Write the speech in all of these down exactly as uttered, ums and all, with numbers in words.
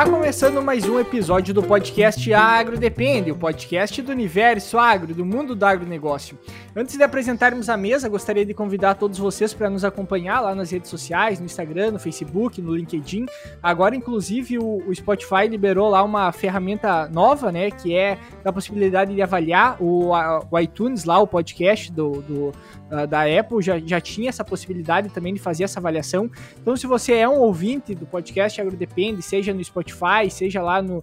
Tá começando mais um episódio do podcast Agro Depende, o podcast do universo agro, do mundo do agronegócio. Antes de apresentarmos a mesa, gostaria de convidar todos vocês para nos acompanhar lá nas redes sociais, no Instagram, no Facebook, no LinkedIn. Agora, inclusive, o, o Spotify liberou lá uma ferramenta nova, né, que é a possibilidade de avaliar o, a, o iTunes lá, o podcast do, do, a, da Apple, já, já tinha essa possibilidade também de fazer essa avaliação. Então, se você é um ouvinte do podcast Agro Depende, seja no Spotify, seja lá no, uh,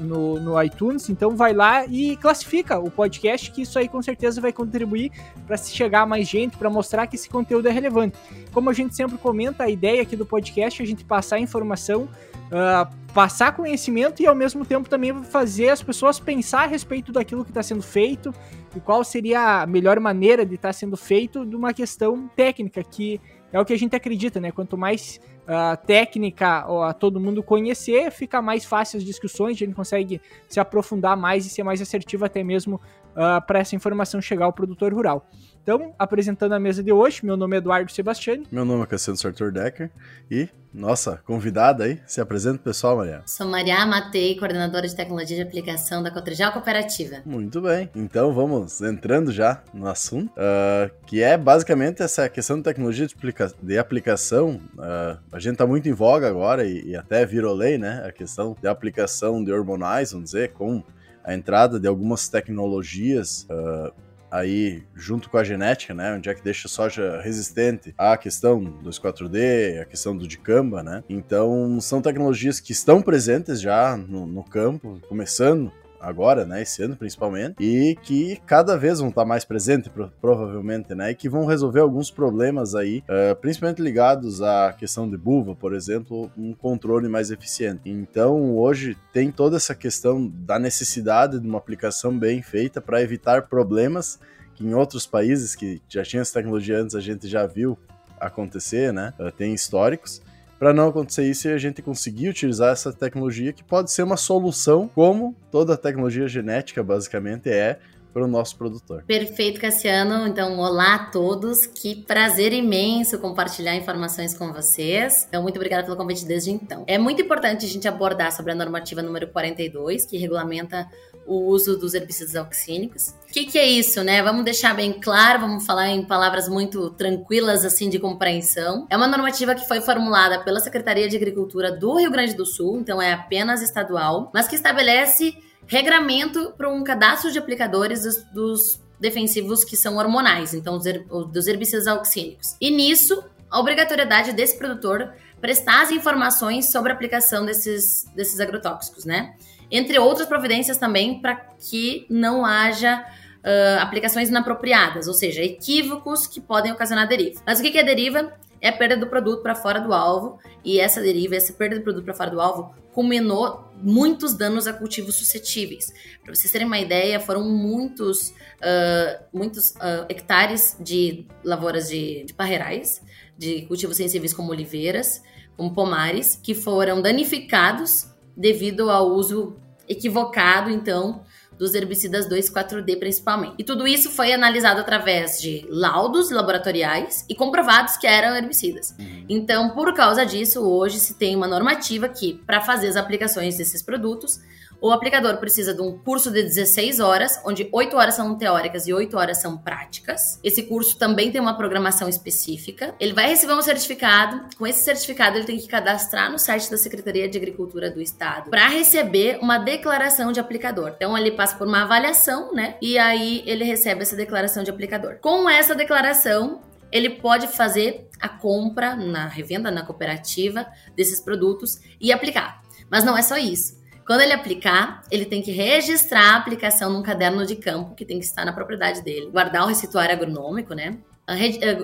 no, no iTunes, então vai lá e classifica o podcast, que isso aí com certeza vai contribuir para se chegar a mais gente, para mostrar que esse conteúdo é relevante. Como a gente sempre comenta, a ideia aqui do podcast é a gente passar informação, uh, passar conhecimento e ao mesmo tempo também fazer as pessoas pensar a respeito daquilo que está sendo feito e qual seria a melhor maneira de estar tá sendo feito, de uma questão técnica, que é o que a gente acredita, né? Quanto mais uh, técnica uh, todo mundo conhecer, fica mais fácil as discussões, a gente consegue se aprofundar mais e ser mais assertivo até mesmo uh, para essa informação chegar ao produtor rural. Então, apresentando a mesa de hoje, meu nome é Eduardo Sebastiany. Meu nome é Cassiano Sartor Decker e nossa convidada aí, se apresenta pro pessoal, Mariah. Sou Mariah Mattei, coordenadora de tecnologia de aplicação da Cotrijal Cooperativa. Muito bem, então vamos entrando já no assunto, uh, que é basicamente essa questão de tecnologia de, aplica- de aplicação. Uh, a gente tá muito em voga agora e, e até virou lei, né, a questão de aplicação de hormonais, vamos dizer, com a entrada de algumas tecnologias uh, aí junto com a genética, né, onde é que deixa a soja resistente à questão dos quatro D, a questão do Dicamba, né, então são tecnologias que estão presentes já no, no campo, começando agora, né, esse ano principalmente, e que cada vez vão estar mais presentes, provavelmente, né, e que vão resolver alguns problemas aí, uh, principalmente ligados à questão de buva, por exemplo, um controle mais eficiente. Então, hoje tem toda essa questão da necessidade de uma aplicação bem feita para evitar problemas que em outros países que já tinham essa tecnologia antes, a gente já viu acontecer, né, uh, tem históricos. Para não acontecer isso, a gente conseguir utilizar essa tecnologia, que pode ser uma solução, como toda a tecnologia genética basicamente é, para o nosso produtor. Perfeito, Cassiano. Então, olá a todos. Que prazer imenso compartilhar informações com vocês. Então, muito obrigada pelo convite desde então. É muito importante a gente abordar sobre a normativa número quarenta e dois, que regulamenta o uso dos herbicidas auxínicos. O que, que é isso, né? Vamos deixar bem claro, vamos falar em palavras muito tranquilas, assim, de compreensão. É uma normativa que foi formulada pela Secretaria de Agricultura do Rio Grande do Sul, então é apenas estadual, mas que estabelece regramento para um cadastro de aplicadores dos, dos defensivos que são hormonais, então os her, dos herbicidas auxínicos. E nisso, a obrigatoriedade desse produtor prestar as informações sobre a aplicação desses, desses agrotóxicos, né? Entre outras providências também para que não haja uh, aplicações inapropriadas, ou seja, equívocos que podem ocasionar deriva. Mas o que é deriva? É a perda do produto para fora do alvo, e essa deriva, essa perda do produto para fora do alvo, culminou muitos danos a cultivos suscetíveis. Para vocês terem uma ideia, foram muitos, uh, muitos uh, hectares de lavouras de, de parreirais, de cultivos sensíveis como oliveiras, como pomares, que foram danificados devido ao uso equivocado, então, dos herbicidas dois quatro D principalmente. E tudo isso foi analisado através de laudos laboratoriais e comprovados que eram herbicidas. Então, por causa disso, hoje se tem uma normativa que, para fazer as aplicações desses produtos, o aplicador precisa de um curso de dezesseis horas, onde oito horas são teóricas e oito horas são práticas. Esse curso também tem uma programação específica. Ele vai receber um certificado. Com esse certificado, ele tem que cadastrar no site da Secretaria de Agricultura do Estado para receber uma declaração de aplicador. Então, ele passa por uma avaliação, né? E aí, ele recebe essa declaração de aplicador. Com essa declaração, ele pode fazer a compra na revenda, na cooperativa desses produtos e aplicar. Mas não é só isso. Quando ele aplicar, ele tem que registrar a aplicação num caderno de campo, que tem que estar na propriedade dele, guardar o receituário agronômico, né?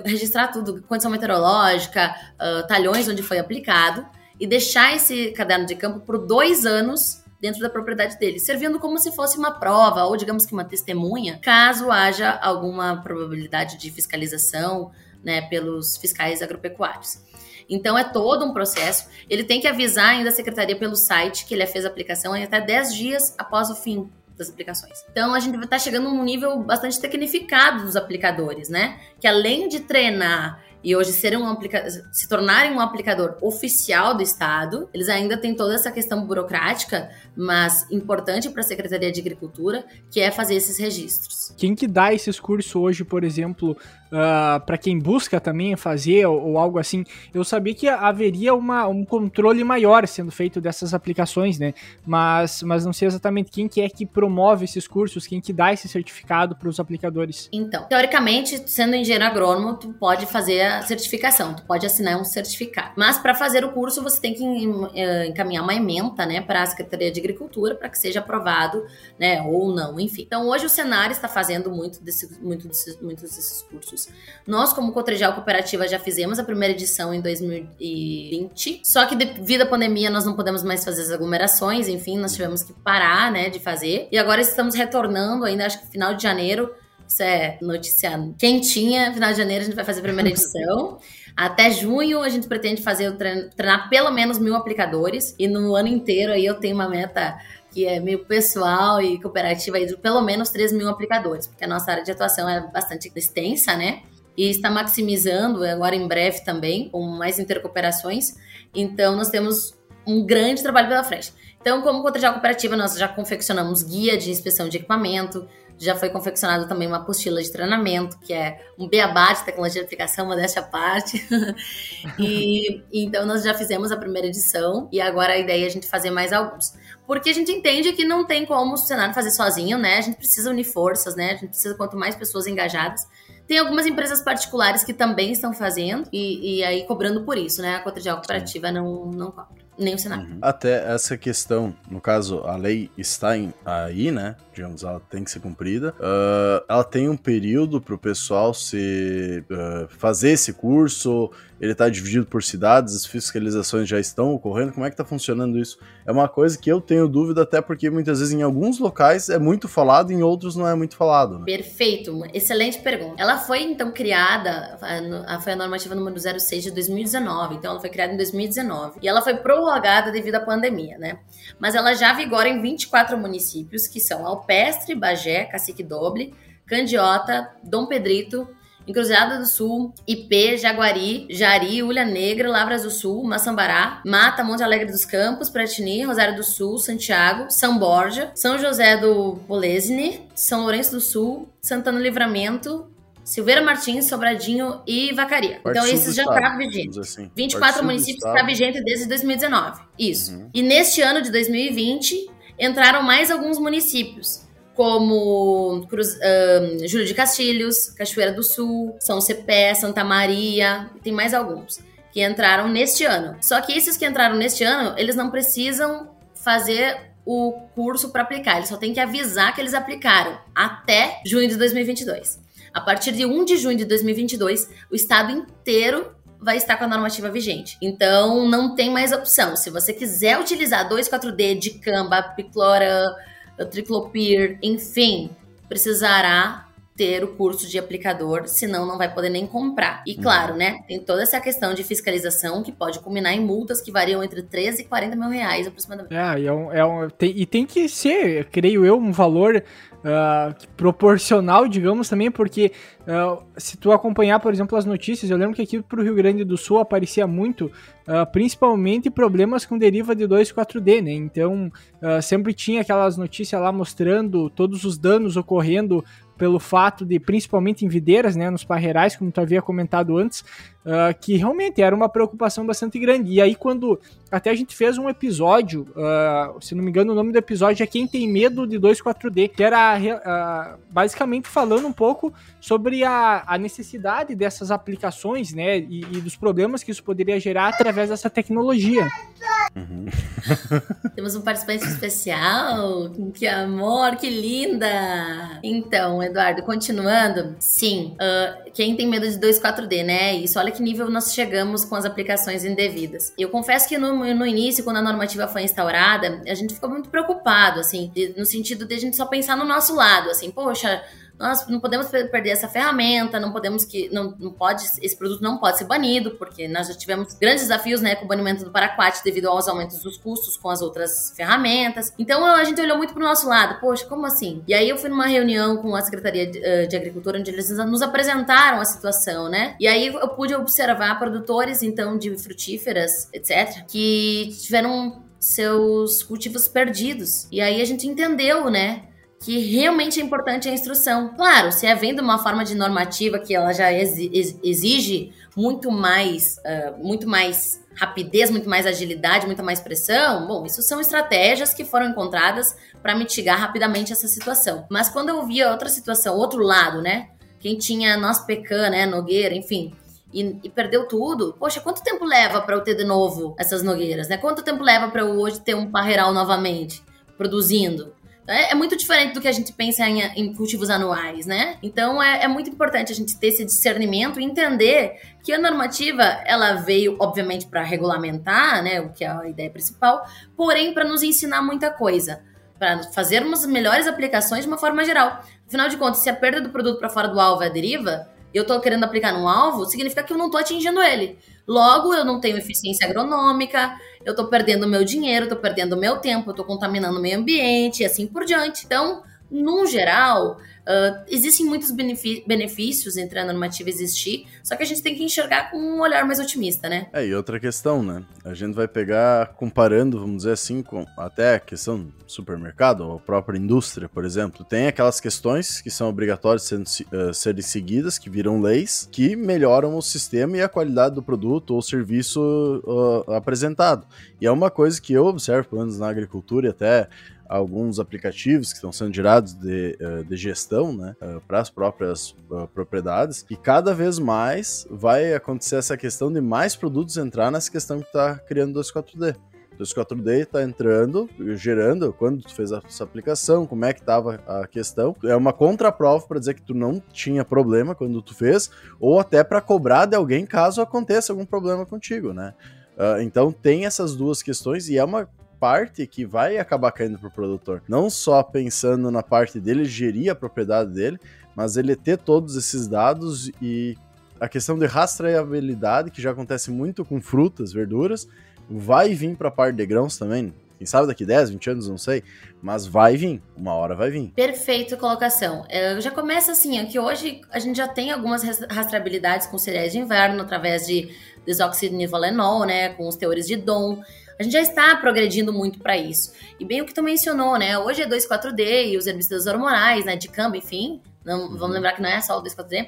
Registrar tudo, condição meteorológica, talhões onde foi aplicado, e deixar esse caderno de campo por dois anos dentro da propriedade dele, servindo como se fosse uma prova, ou digamos que uma testemunha, caso haja alguma probabilidade de fiscalização, né, pelos fiscais agropecuários. Então, é todo um processo. Ele tem que avisar ainda a secretaria pelo site que ele fez a aplicação em até dez dias após o fim das aplicações. Então, a gente vai estar chegando a um nível bastante tecnificado dos aplicadores, né? Que além de treinar e hoje serem um aplica- se tornarem um aplicador oficial do Estado, eles ainda têm toda essa questão burocrática, mas importante para a Secretaria de Agricultura, que é fazer esses registros. Quem que dá esses cursos hoje, por exemplo, uh, para quem busca também fazer ou, ou algo assim? Eu sabia que haveria uma, um controle maior sendo feito dessas aplicações, né? Mas, mas não sei exatamente quem que é que promove esses cursos, quem que dá esse certificado para os aplicadores. Então, teoricamente, sendo engenheiro agrônomo, tu pode fazer a certificação, tu pode assinar um certificado. Mas para fazer o curso, você tem que encaminhar uma ementa, né, para a Secretaria de Agricultura, para que seja aprovado, né, ou não, enfim. Então, hoje o Senar está fazendo muito desse, muito desse, muitos desses cursos. Nós, como Cotrijal Cooperativa, já fizemos a primeira edição em dois mil e vinte, só que devido à pandemia nós não podemos mais fazer as aglomerações, enfim, nós tivemos que parar, né, de fazer. E agora estamos retornando ainda, acho que final de janeiro. Isso é notícia quentinha. Final de janeiro a gente vai fazer a primeira edição. Até junho a gente pretende fazer treinar, treinar pelo menos mil aplicadores. E no ano inteiro aí eu tenho uma meta que é meio pessoal e cooperativa aí de pelo menos três mil aplicadores. Porque a nossa área de atuação é bastante extensa, né? E está maximizando agora em breve também, com mais intercooperações. Então nós temos um grande trabalho pela frente. Então, como Cotrijal Cooperativa, nós já confeccionamos guia de inspeção de equipamento. Já foi confeccionado também uma apostila de treinamento, que é um Bê-a-bá de tecnologia de aplicação, modéstia à parte. E então, nós já fizemos a primeira edição e agora a ideia é a gente fazer mais alguns. Porque a gente entende que não tem como o Senar fazer sozinho, né? A gente precisa unir forças, né? A gente precisa, quanto mais pessoas engajadas. Tem algumas empresas particulares que também estão fazendo e, e aí cobrando por isso, né? A Cotrijal Cooperativa não, não cobra. Nem o Senado. Uhum. Até essa questão, no caso, a lei está em, aí, né? Digamos, ela tem que ser cumprida. Uh, ela tem um período para o pessoal se uh, fazer esse curso, ele está dividido por cidades, as fiscalizações já estão ocorrendo. Como é que está funcionando isso? É uma coisa que eu tenho dúvida, até porque muitas vezes em alguns locais é muito falado, em outros não é muito falado. Né? Perfeito, excelente pergunta. Ela foi, então, criada, foi a normativa número zero seis de dois mil e dezenove, então ela foi criada em dois mil e dezenove, e ela foi prorrogada devido à pandemia, né? Mas ela já vigora em vinte e quatro municípios, que são Alpestre, Bagé, Cacique Doble, Candiota, Dom Pedrito, Encruzilhada do Sul, Ipê, Jaguari, Jari, Ulha Negra, Lavras do Sul, Maçambará, Mata, Monte Alegre dos Campos, Piratini, Rosário do Sul, Santiago, São Borja, São José do Polesine, São Lourenço do Sul, Santana do Livramento, Silveira Martins, Sobradinho e Vacaria. Então, esses já estão vigentes. Assim, vinte e quatro municípios estão vigentes desde dois mil e dezenove. Isso. Uhum. E neste ano de dois mil e vinte, entraram mais alguns municípios, como Cruz, um, Júlio de Castilhos, Cachoeira do Sul, São Cepé, Santa Maria, tem mais alguns que entraram neste ano. Só que esses que entraram neste ano, eles não precisam fazer o curso para aplicar, eles só têm que avisar que eles aplicaram até junho de dois mil e vinte e dois. A partir de primeiro de junho de dois mil e vinte e dois, o estado inteiro vai estar com a normativa vigente. Então, não tem mais opção. Se você quiser utilizar dois quatro D, Dicamba, Picloram, Triclopir, enfim, precisará ter o curso de aplicador, senão não vai poder nem comprar. E claro, né, tem toda essa questão de fiscalização que pode culminar em multas que variam entre treze e quarenta mil reais aproximadamente. É, e, é um, é um, tem, e tem que ser, creio eu, um valor Uh, proporcional, digamos, também, porque uh, se tu acompanhar, por exemplo, as notícias, eu lembro que aqui pro Rio Grande do Sul aparecia muito, uh, principalmente problemas com deriva de dois quatro D, né? Então, uh, sempre tinha aquelas notícias lá mostrando todos os danos ocorrendo pelo fato de, principalmente em videiras, né, nos parreirais, como tu havia comentado antes, uh, que realmente era uma preocupação bastante grande. E aí, quando até a gente fez um episódio, uh, se não me engano, o nome do episódio é Quem Tem Medo de dois quatro D, que era Uh, basicamente falando um pouco sobre a, a necessidade dessas aplicações, né, e, e dos problemas que isso poderia gerar através dessa tecnologia. Uhum. Temos um participante especial, que amor, que linda! Então, Eduardo, continuando, sim, uh, quem tem medo de dois quatro D, né, isso, olha que nível nós chegamos com as aplicações indevidas. Eu confesso que no, no início, quando a normativa foi instaurada, a gente ficou muito preocupado, assim, de, no sentido de a gente só pensar no nosso lado, assim, poxa, nós não podemos perder essa ferramenta, não podemos que não, não pode, esse produto não pode ser banido, porque nós já tivemos grandes desafios, né, com o banimento do paraquat devido aos aumentos dos custos com as outras ferramentas. Então a gente olhou muito pro nosso lado, poxa, como assim? E aí eu fui numa reunião com a Secretaria de, de Agricultura, onde eles nos apresentaram a situação, né? E aí eu pude observar produtores, então, de frutíferas, etcétera, que tiveram seus cultivos perdidos. E aí a gente entendeu, né, que realmente é importante a instrução. Claro, se é vendo uma forma de normativa que ela já exige muito mais, uh, muito mais rapidez, muito mais agilidade, muita mais pressão, bom, isso são estratégias que foram encontradas para mitigar rapidamente essa situação. Mas quando eu via outra situação, outro lado, né, quem tinha noz pecan, né, nogueira, enfim, E, e perdeu tudo, poxa, quanto tempo leva para eu ter de novo essas nogueiras, né? Quanto tempo leva para eu hoje ter um parreiral novamente produzindo? Então, é, é muito diferente do que a gente pensa em, em cultivos anuais, né? Então é, é muito importante a gente ter esse discernimento e entender que a normativa, ela veio, obviamente, para regulamentar, né, o que é a ideia principal, porém para nos ensinar muita coisa, para fazermos melhores aplicações de uma forma geral. Afinal de contas, se a perda do produto para fora do alvo é a deriva, eu estou querendo aplicar num alvo, significa que eu não estou atingindo ele. Logo, eu não tenho eficiência agronômica, eu estou perdendo meu dinheiro, estou perdendo meu tempo, estou contaminando o meio ambiente e assim por diante. Então, no geral, uh, existem muitos benefícios entre a normativa existir, só que a gente tem que enxergar com um olhar mais otimista, né? É, e outra questão, né? A gente vai pegar, comparando, vamos dizer assim, com até a questão do supermercado ou a própria indústria, por exemplo. Tem aquelas questões que são obrigatórias sendo, uh, serem seguidas, que viram leis, que melhoram o sistema e a qualidade do produto ou serviço uh, apresentado. E é uma coisa que eu observo, pelo menos na agricultura e até alguns aplicativos que estão sendo gerados de, de gestão, né, para as próprias propriedades, e cada vez mais vai acontecer essa questão de mais produtos entrar nessa questão que está criando dois quatro D. dois quatro D está entrando, gerando, quando tu fez essa aplicação, como é que estava a questão. É uma contraprova para dizer que tu não tinha problema quando tu fez, ou até para cobrar de alguém caso aconteça algum problema contigo, né? Então tem essas duas questões e é uma parte que vai acabar caindo pro produtor. Não só pensando na parte dele gerir a propriedade dele, mas ele ter todos esses dados e a questão de rastreabilidade, que já acontece muito com frutas, verduras, vai vir para a parte de grãos também. Quem sabe daqui dez, vinte anos, não sei, mas vai vir, uma hora vai vir. Perfeito, colocação. Eu já começa assim, que hoje a gente já tem algumas rastreabilidades com cereais de inverno, através de desoxinivalenol, né, com os teores de D O N. A gente já está progredindo muito para isso. E bem o que tu mencionou, né? Hoje é dois quatro D e os herbicidas hormonais, né? Dicamba, enfim. Não, uhum. Vamos lembrar que não é só o dois quatro D.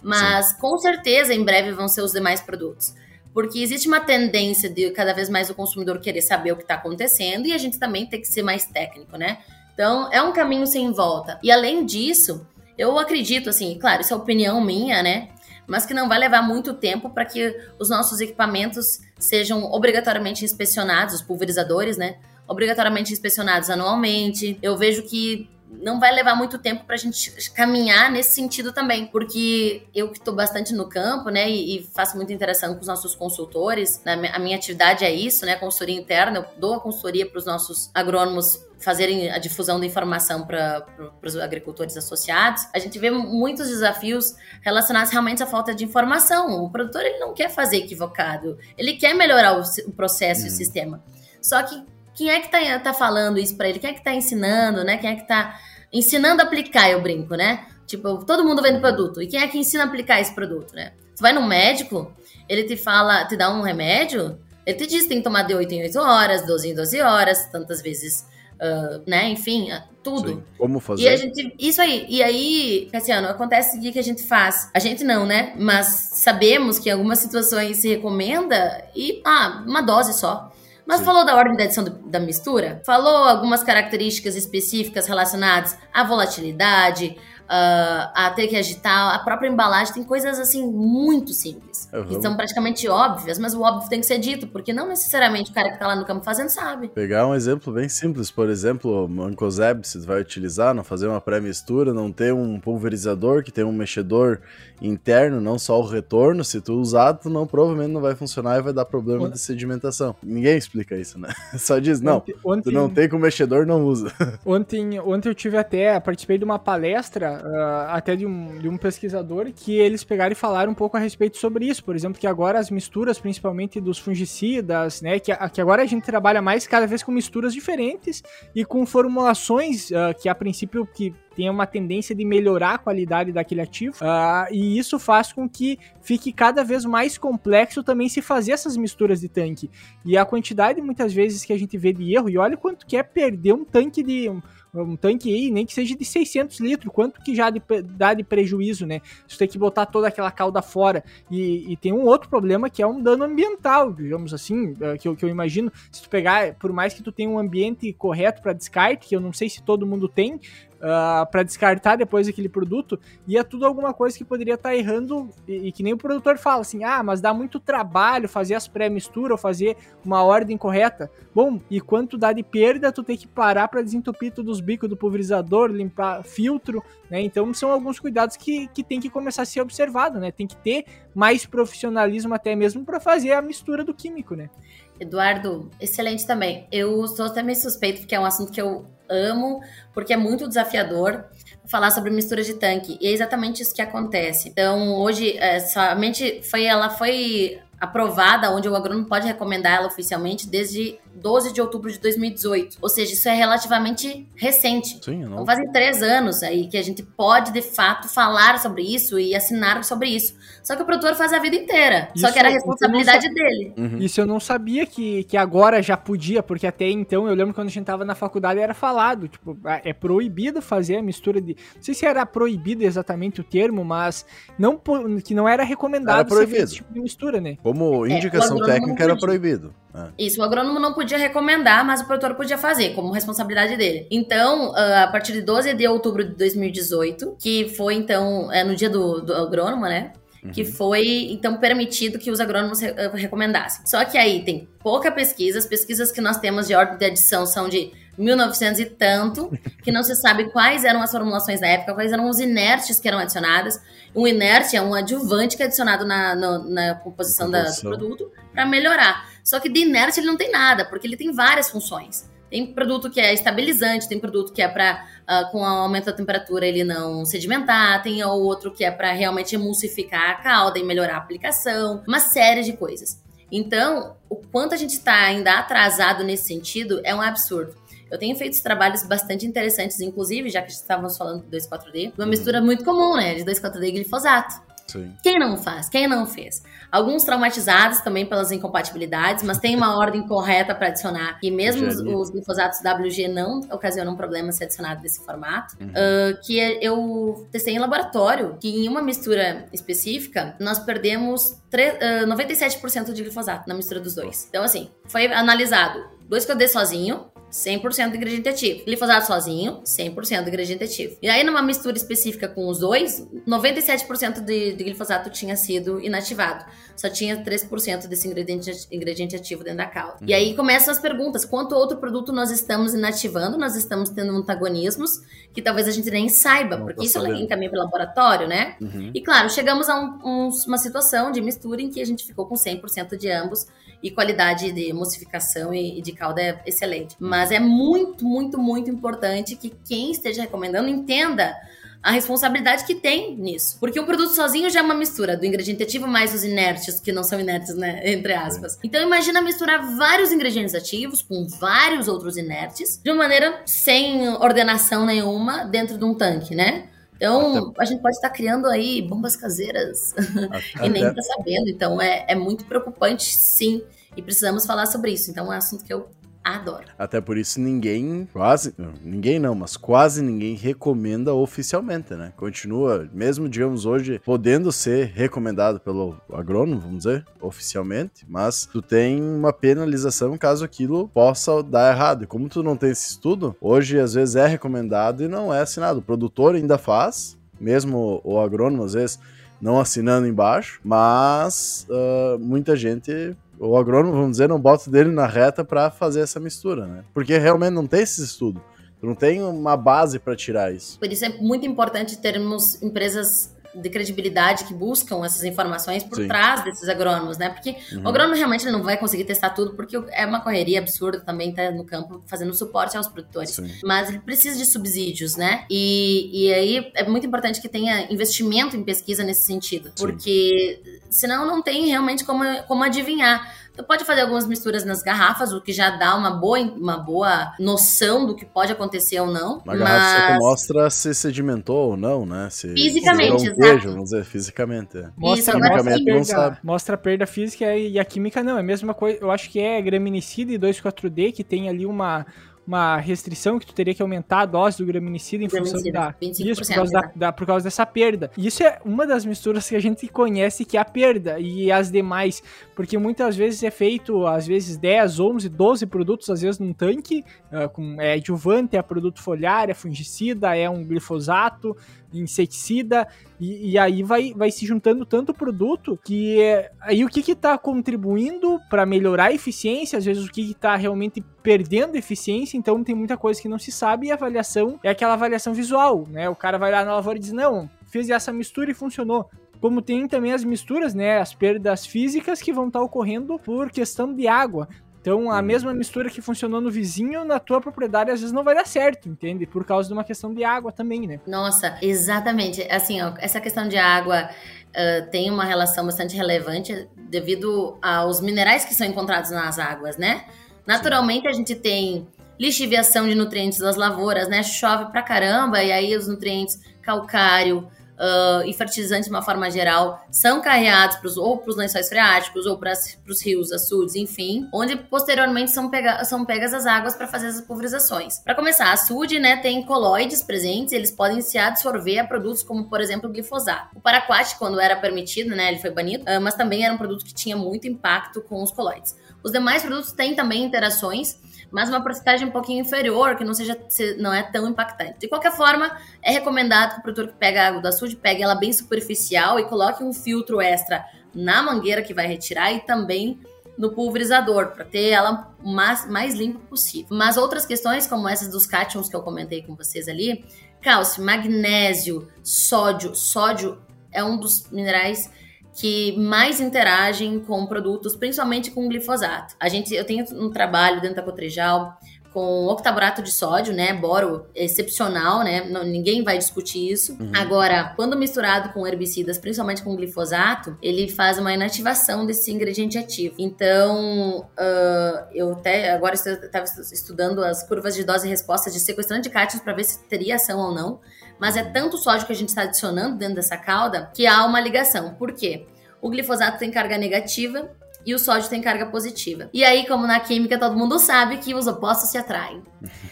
Mas, sim, com certeza, em breve vão ser os demais produtos. Porque existe uma tendência de cada vez mais o consumidor querer saber o que está acontecendo e a gente também tem que ser mais técnico, né? Então, é um caminho sem volta. E, além disso, eu acredito, assim, claro, isso é opinião minha, né? Mas que não vai levar muito tempo para que os nossos equipamentos sejam obrigatoriamente inspecionados, os pulverizadores, né? Obrigatoriamente inspecionados anualmente. Eu vejo que não vai levar muito tempo para a gente caminhar nesse sentido também, porque eu que estou bastante no campo, né, e, e faço muita interação com os nossos consultores, né, a minha atividade é isso, né, consultoria interna, eu dou a consultoria para os nossos agrônomos fazerem a difusão da informação para os agricultores associados. A gente vê muitos desafios relacionados realmente à falta de informação. O produtor, ele não quer fazer equivocado, ele quer melhorar o, o processo, uhum, e o sistema. Só que quem é que tá, tá falando isso pra ele? Quem é que tá ensinando, né? Quem é que tá ensinando a aplicar, eu brinco, né? Tipo, todo mundo vende produto. E quem é que ensina a aplicar esse produto, né? Você vai num médico, ele te fala, te dá um remédio, ele te diz que tem que tomar de oito em oito horas, doze em doze horas, tantas vezes, uh, né? Enfim, tudo. Sim, como fazer? E a gente, isso aí. E aí, Cassiano, acontece que a gente faz. A gente não, né? Mas sabemos que em algumas situações se recomenda e, ah, uma dose só. Mas, sim, falou da ordem da adição do, da mistura, falou algumas características específicas relacionadas à volatilidade, uh, a ter que agitar, a própria embalagem, tem coisas assim muito simples, uhum, que são praticamente óbvias, mas o óbvio tem que ser dito, porque não necessariamente o cara que tá lá no campo fazendo sabe. Pegar um exemplo bem simples, por exemplo, Mancozeb, você vai utilizar, não fazer uma pré-mistura, não ter um pulverizador que tem um mexedor interno, não só o retorno, se tu usar, tu não, provavelmente não vai funcionar e vai dar problema, uhum, de sedimentação. Ninguém explica isso, né? Só diz, não, ontem, tu não tem com o mexedor, não usa. Ontem, ontem eu tive até, participei de uma palestra uh, até de um, de um pesquisador, que eles pegaram e falaram um pouco a respeito sobre isso, por exemplo, que agora as misturas, principalmente dos fungicidas, né, que, que agora a gente trabalha mais cada vez com misturas diferentes e com formulações uh, que a princípio que tem uma tendência de melhorar a qualidade daquele ativo, uh, e isso faz com que fique cada vez mais complexo também se fazer essas misturas de tanque. E a quantidade, muitas vezes, que a gente vê de erro, e olha quanto que é perder um tanque de... Um, um tanque aí, nem que seja de seiscentos litros, quanto que já de, dá de prejuízo, né? Você tem que botar toda aquela calda fora. E, e tem um outro problema que é um dano ambiental, digamos assim, que eu, que eu imagino, se tu pegar, por mais que tu tenha um ambiente correto para descarte, que eu não sei se todo mundo tem, Uh, para descartar depois aquele produto, e é tudo alguma coisa que poderia estar tá errando, e, e que nem o produtor fala assim, ah, mas dá muito trabalho fazer as pré-misturas ou fazer uma ordem correta. Bom, e quanto dá de perda, tu tem que parar para desentupir todos os bicos do pulverizador, limpar filtro, né? Então são alguns cuidados que, que tem que começar a ser observado, né? Tem que ter mais profissionalismo até mesmo para fazer a mistura do químico, né? Eduardo, excelente também. Eu sou até meio suspeito, porque é um assunto que eu amo, porque é muito desafiador falar sobre mistura de tanque. E é exatamente isso que acontece. Então, hoje, é, somente foi, ela foi aprovada, onde o agrônomo pode recomendar ela oficialmente, desde doze de outubro de dois mil e dezoito. Ou seja, isso é relativamente recente. Sim, não... Então, fazem três anos aí que a gente pode, de fato, falar sobre isso e assinar sobre isso. Só que o produtor faz a vida inteira. Isso, só que era a responsabilidade dele. Uhum. Isso eu não sabia que, que agora já podia, porque até então, eu lembro quando a gente tava na faculdade, era falado, tipo, é proibido fazer a mistura de... Não sei se era proibido exatamente o termo, mas não, que não era recomendado era proibido. Ser esse tipo de mistura, né? Como indicação é, técnica era proibido. É. Isso, o agrônomo não podia recomendar, mas o produtor podia fazer, como responsabilidade dele. Então, a partir de doze de outubro de dois mil e dezoito, que foi, então, é no dia do, do agrônomo, né? Uhum. Que foi, então, permitido que os agrônomos re- recomendassem. Só que aí tem pouca pesquisa, as pesquisas que nós temos de ordem de adição são de mil e novecentos e tanto, que não se sabe quais eram as formulações da época, quais eram os inertes que eram adicionadas. Um inerte é um adjuvante que é adicionado na, na, na composição da, do produto para melhorar. Só que de inerte ele não tem nada, porque ele tem várias funções. Tem produto que é estabilizante, tem produto que é para, uh, com o aumento da temperatura, ele não sedimentar, tem outro que é para realmente emulsificar a calda e melhorar a aplicação, uma série de coisas. Então, o quanto a gente está ainda atrasado nesse sentido é um absurdo. Eu tenho feito trabalhos bastante interessantes, inclusive, já que estávamos falando de dois quatro D, uma uhum. mistura muito comum, né? De dois quatro D e glifosato. Sim. Quem não faz? Quem não fez? Alguns traumatizados também pelas incompatibilidades, mas tem uma ordem correta para adicionar. E mesmo os, os glifosatos W G não ocasionam problema se adicionado desse formato. Uhum. Uh, que eu testei em laboratório, que em uma mistura específica, nós perdemos tre- uh, noventa e sete por cento de glifosato na mistura dos dois. Então, assim, foi analisado dois quatro D sozinho, cem por cento do ingrediente ativo. Glifosato sozinho, cem por cento do ingrediente ativo. E aí, numa mistura específica com os dois, noventa e sete por cento de, de glifosato tinha sido inativado. Só tinha três por cento desse ingrediente, ingrediente ativo dentro da calda. Uhum. E aí começam as perguntas. Quanto outro produto nós estamos inativando? Nós estamos tendo antagonismos que talvez a gente nem saiba, não, porque isso leva também para o laboratório, né? Uhum. E claro, chegamos a um, um, uma situação de mistura em que a gente ficou com cem por cento de ambos e qualidade de emulsificação e, e de calda é excelente. Mas Mas é muito, muito, muito importante que quem esteja recomendando entenda a responsabilidade que tem nisso. Porque um produto sozinho já é uma mistura do ingrediente ativo mais os inertes, que não são inertes, né? Entre aspas. Então imagina misturar vários ingredientes ativos com vários outros inertes de uma maneira sem ordenação nenhuma dentro de um tanque, né? Então, até... a gente pode estar criando aí bombas caseiras até... e nem está sabendo. Então é, é muito preocupante, sim. E precisamos falar sobre isso. Então é um assunto que eu adoro. Até por isso ninguém, quase, ninguém não, mas quase ninguém recomenda oficialmente, né? Continua, mesmo, digamos, hoje, podendo ser recomendado pelo agrônomo, vamos dizer, oficialmente, mas tu tem uma penalização caso aquilo possa dar errado. E como tu não tem esse estudo, hoje às vezes é recomendado e não é assinado. O produtor ainda faz, mesmo o agrônomo às vezes não assinando embaixo, mas uh, muita gente... O agrônomo, vamos dizer, não bota dele na reta para fazer essa mistura, né? Porque realmente não tem esse estudo, não tem uma base para tirar isso. Por isso é muito importante termos empresas de credibilidade que buscam essas informações por Sim. trás desses agrônomos, né? Porque uhum. o agrônomo realmente ele não vai conseguir testar tudo, porque é uma correria absurda também estar no campo fazendo suporte aos produtores. Sim. Mas ele precisa de subsídios, né? E, e aí é muito importante que tenha investimento em pesquisa nesse sentido, porque Sim. senão não tem realmente como, como adivinhar. Tu pode fazer algumas misturas nas garrafas, o que já dá uma boa, uma boa noção do que pode acontecer ou não. Uma mas... garrafa só mostra se sedimentou ou não, né? Se, fisicamente, se um exato. Beijo, vamos dizer, fisicamente. É. Mostra, fisicamente não sabe. Mostra a perda física e a química não, é a mesma coisa. Eu acho que é graminicida e dois quatro D que tem ali uma... uma restrição que tu teria que aumentar a dose do graminicida em função da, isso, por causa da, da por causa dessa perda. E isso é uma das misturas que a gente conhece que é a perda e as demais, porque muitas vezes é feito, às vezes dez, onze, doze produtos, às vezes num tanque, uh, com, é adjuvante, é produto foliar, é fungicida, é um glifosato, inseticida, e, e aí vai, vai se juntando tanto produto que é, aí o que que tá contribuindo para melhorar a eficiência, às vezes o que que tá realmente perdendo eficiência, então tem muita coisa que não se sabe, e a avaliação é aquela avaliação visual, né, o cara vai lá na lavoura e diz, não, fiz essa mistura e funcionou. Como tem também as misturas, né, as perdas físicas que vão estar tá ocorrendo por questão de água. Então, a mesma mistura que funcionou no vizinho, na tua propriedade, às vezes não vai dar certo, entende? Por causa de uma questão de água também, né? Nossa, exatamente. Assim, ó, essa questão de água... Uh, tem uma relação bastante relevante devido aos minerais que são encontrados nas águas, né? Naturalmente, a gente tem lixiviação de nutrientes das lavouras, né? Chove pra caramba, e aí os nutrientes calcário... Uh, e fertilizantes de uma forma geral são carreados pros, ou para os lençóis freáticos ou para os rios, açudes, enfim, onde posteriormente são, pega, são pegas as águas para fazer as pulverizações. Para começar, açude, né, tem coloides presentes, eles podem se adsorver a produtos como, por exemplo, o glifosato. O paraquat, quando era permitido, né, ele foi banido, uh, mas também era um produto que tinha muito impacto com os coloides. Os demais produtos têm também interações, mas uma porcentagem um pouquinho inferior, que não, seja, não é tão impactante. De qualquer forma, é recomendado que o produtor que pega a água do açude pegue ela bem superficial e coloque um filtro extra na mangueira que vai retirar e também no pulverizador, para ter ela mais, mais limpa possível. Mas outras questões, como essas dos cátions que eu comentei com vocês ali, cálcio, magnésio, sódio. Sódio é um dos minerais que mais interagem com produtos, principalmente com glifosato. A gente, eu tenho um trabalho dentro da Cotrijal com octaborato de sódio, né, boro excepcional, né, não, ninguém vai discutir isso. Uhum. Agora, quando misturado com herbicidas, principalmente com glifosato, ele faz uma inativação desse ingrediente ativo. Então, uh, eu até agora estava estudando as curvas de dose e resposta de sequestrante de cátions para ver se teria ação ou não. Mas é tanto sódio que a gente está adicionando dentro dessa calda que há uma ligação. Por quê? O glifosato tem carga negativa e o sódio tem carga positiva. E aí, como na química, todo mundo sabe que os opostos se atraem.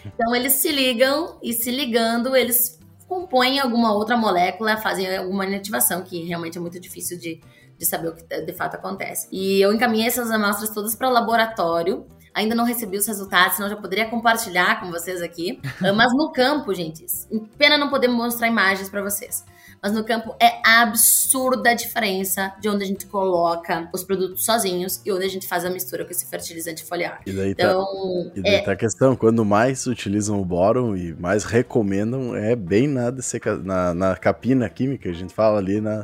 Então, eles se ligam e se ligando, eles compõem alguma outra molécula, fazem alguma inativação, que realmente é muito difícil de, de saber o que de fato acontece. E eu encaminhei essas amostras todas para o laboratório. Ainda não recebi os resultados, senão eu já poderia compartilhar com vocês aqui. Mas no campo, gente, pena não poder mostrar imagens para vocês. Mas no campo é absurda a diferença de onde a gente coloca os produtos sozinhos e onde a gente faz a mistura com esse fertilizante foliar. E daí, então, tá, e daí é... tá a questão, quando mais utilizam o bóron e mais recomendam, é bem nada seca, na, na capina química, a gente fala ali na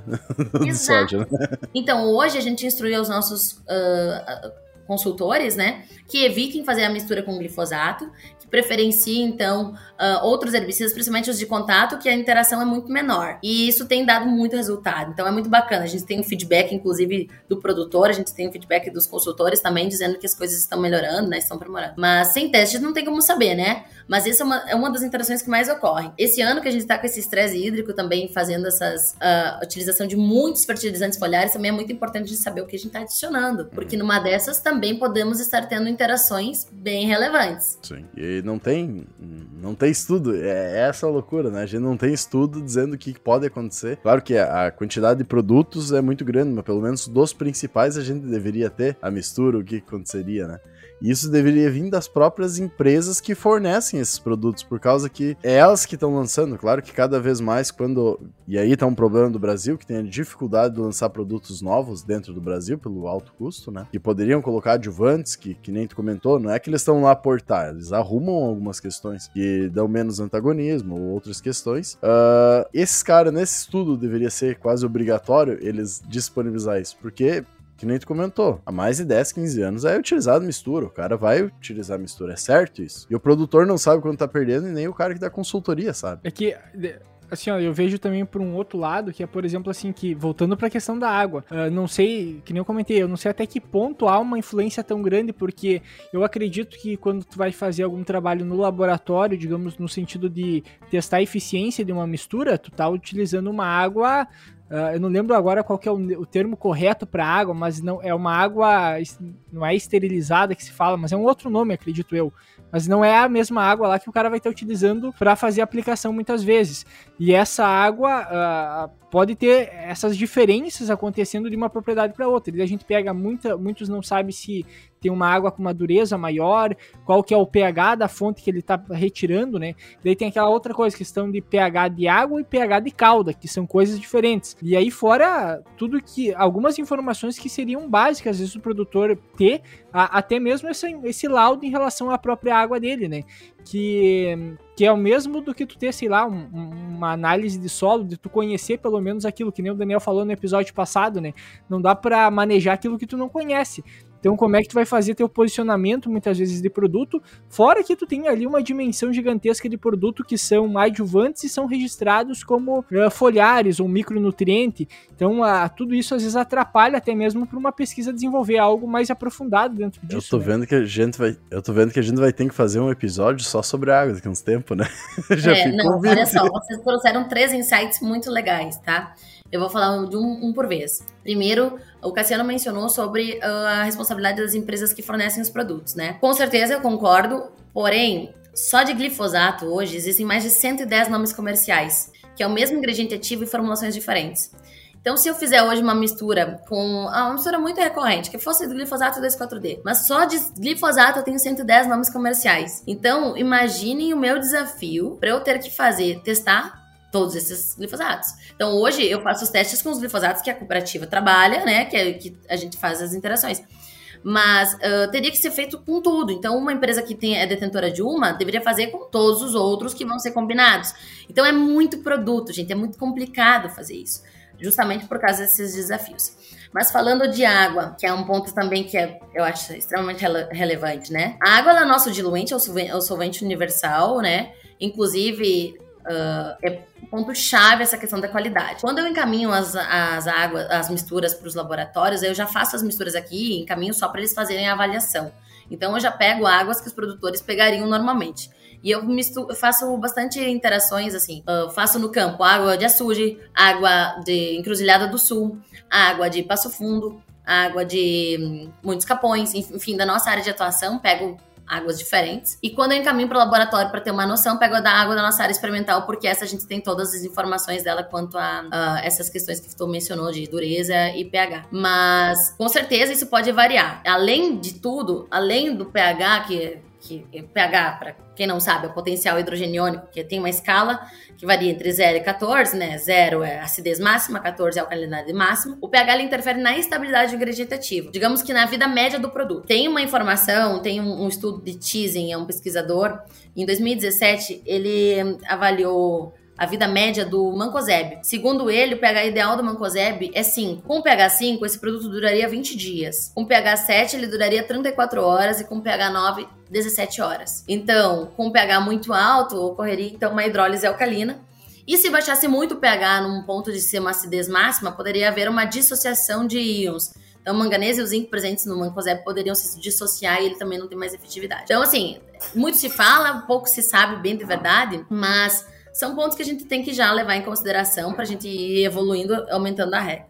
do sódio. Né? Então, hoje a gente instruiu os nossos... Uh, consultores, né, que evitem fazer a mistura com glifosato, que preferenciem, então, uh, outros herbicidas, principalmente os de contato, que a interação é muito menor. E isso tem dado muito resultado. Então, é muito bacana. A gente tem um feedback, inclusive, do produtor, a gente tem um feedback dos consultores também, dizendo que as coisas estão melhorando, né, estão aprimorando. Mas sem teste não tem como saber, né? Mas essa é uma, é uma das interações que mais ocorrem. Esse ano que a gente está com esse estresse hídrico também, fazendo essas uh, utilização de muitos fertilizantes foliares, também é muito importante a gente saber o que a gente está adicionando, porque numa dessas também também podemos estar tendo interações bem relevantes. Sim, e não tem, não tem estudo, é essa loucura, né? A gente não tem estudo dizendo o que pode acontecer. Claro que a quantidade de produtos é muito grande, mas pelo menos dos principais a gente deveria ter a mistura, o que aconteceria, né? Isso deveria vir das próprias empresas que fornecem esses produtos, por causa que é elas que estão lançando. Claro que cada vez mais, quando... E aí tá um problema do Brasil, que tem a dificuldade de lançar produtos novos dentro do Brasil, pelo alto custo, né? Que poderiam colocar adjuvantes, que, que nem tu comentou, não é que eles estão lá a portar, eles arrumam algumas questões que dão menos antagonismo ou outras questões. Uh, esses caras, nesse estudo, deveria ser quase obrigatório eles disponibilizar isso, porque... Que nem tu comentou, há mais de dez, quinze anos é utilizado mistura, o cara vai utilizar mistura, é certo isso. E o produtor não sabe quando tá perdendo e nem o cara que dá consultoria sabe. É que... Assim, ó, eu vejo também por um outro lado, que é, por exemplo, assim, que voltando pra questão da água, uh, não sei, que nem eu comentei, eu não sei até que ponto há uma influência tão grande, porque eu acredito que quando tu vai fazer algum trabalho no laboratório, digamos, no sentido de testar a eficiência de uma mistura, tu tá utilizando uma água... Uh, eu não lembro agora qual que é o, o termo correto para água, mas não é uma água, não é esterilizada que se fala, mas é um outro nome, acredito eu. Mas não é a mesma água lá que o cara vai estar utilizando para fazer a aplicação muitas vezes. E essa água uh, pode ter essas diferenças acontecendo de uma propriedade para outra. E a gente pega muita, muitos não sabem se tem uma água com uma dureza maior, qual que é o pH da fonte que ele está retirando, né? Daí tem aquela outra coisa, questão de pH de água e pH de calda, que são coisas diferentes. E aí fora tudo que, algumas informações que seriam básicas, às vezes o produtor ter, a, até mesmo esse, esse laudo em relação à própria água dele, né? Que, que é o mesmo do que tu ter, sei lá, um, uma análise de solo, de tu conhecer pelo menos aquilo, que nem o Daniel falou no episódio passado, né? Não dá para manejar aquilo que tu não conhece. Então, como é que tu vai fazer teu posicionamento, muitas vezes, de produto? Fora que tu tem ali uma dimensão gigantesca de produto que são adjuvantes e são registrados como uh, foliares ou micronutriente. Então, uh, tudo isso, às vezes, atrapalha até mesmo para uma pesquisa desenvolver algo mais aprofundado dentro disso. Eu tô, né? vendo que a gente vai, eu tô vendo que a gente vai ter que fazer um episódio só sobre água daqui a uns tempos, né? Já é, ficou não, olha só, vocês trouxeram três insights muito legais, tá? Eu vou falar de um, um por vez. Primeiro, o Cassiano mencionou sobre uh, a responsabilidade das empresas que fornecem os produtos, né? Com certeza, eu concordo, porém, só de glifosato hoje existem mais de cento e dez nomes comerciais, que é o mesmo ingrediente ativo e formulações diferentes. Então, se eu fizer hoje uma mistura com... Ah, uma mistura muito recorrente, que fosse glifosato dois quatro D. Mas só de glifosato eu tenho cento e dez nomes comerciais. Então, imaginem o meu desafio para eu ter que fazer, testar todos esses glifosatos. Então, hoje, eu faço os testes com os glifosatos que a cooperativa trabalha, né? Que, é, que a gente faz as interações. Mas uh, teria que ser feito com tudo. Então, uma empresa que tem, é detentora de uma, deveria fazer com todos os outros que vão ser combinados. Então, é muito produto, gente. É muito complicado fazer isso. Justamente por causa desses desafios. Mas falando de água, que é um ponto também que é, eu acho extremamente rele- relevante, né? A água ela é nosso diluente, é o solvente universal, né? Inclusive... Uh, é ponto-chave essa questão da qualidade. Quando eu encaminho as, as águas, as misturas para os laboratórios, eu já faço as misturas aqui e encaminho só para eles fazerem a avaliação. Então, eu já pego águas que os produtores pegariam normalmente. E eu misturo, faço bastante interações, assim. Eu faço no campo água de açude, água de Encruzilhada do Sul, água de Passo Fundo, água de Muitos Capões, enfim, da nossa área de atuação, pego águas diferentes. E quando eu encaminho para o laboratório para ter uma noção, pego da água da nossa área experimental, porque essa a gente tem todas as informações dela quanto a, a essas questões que tu mencionou de dureza e pH. Mas, com certeza, isso pode variar. Além de tudo, além do pH, que, que é pH, para quem não sabe, é o potencial hidrogeniônico, que tem uma escala que varia entre zero e quatorze, né? zero é acidez máxima, quatorze é alcalinidade máxima. O pH ele interfere na estabilidade do ingrediente ativo. Digamos que na vida média do produto. Tem uma informação, tem um, um estudo de Thiesen, é um pesquisador. Em dois mil e dezessete, ele avaliou a vida média do Mancozeb. Segundo ele, o pH ideal do Mancozeb é cinco. Com o pH cinco, esse produto duraria vinte dias. Com o pH sete, ele duraria trinta e quatro horas. E com o pH nove, dezessete horas. Então, com o pH muito alto, ocorreria então uma hidrólise alcalina. E se baixasse muito o pH num ponto de ser uma acidez máxima, poderia haver uma dissociação de íons. Então, o manganês e o zinco presentes no Mancozeb poderiam se dissociar e ele também não tem mais efetividade. Então, assim, muito se fala, pouco se sabe bem de verdade, mas são pontos que a gente tem que já levar em consideração para a gente ir evoluindo, aumentando a regra.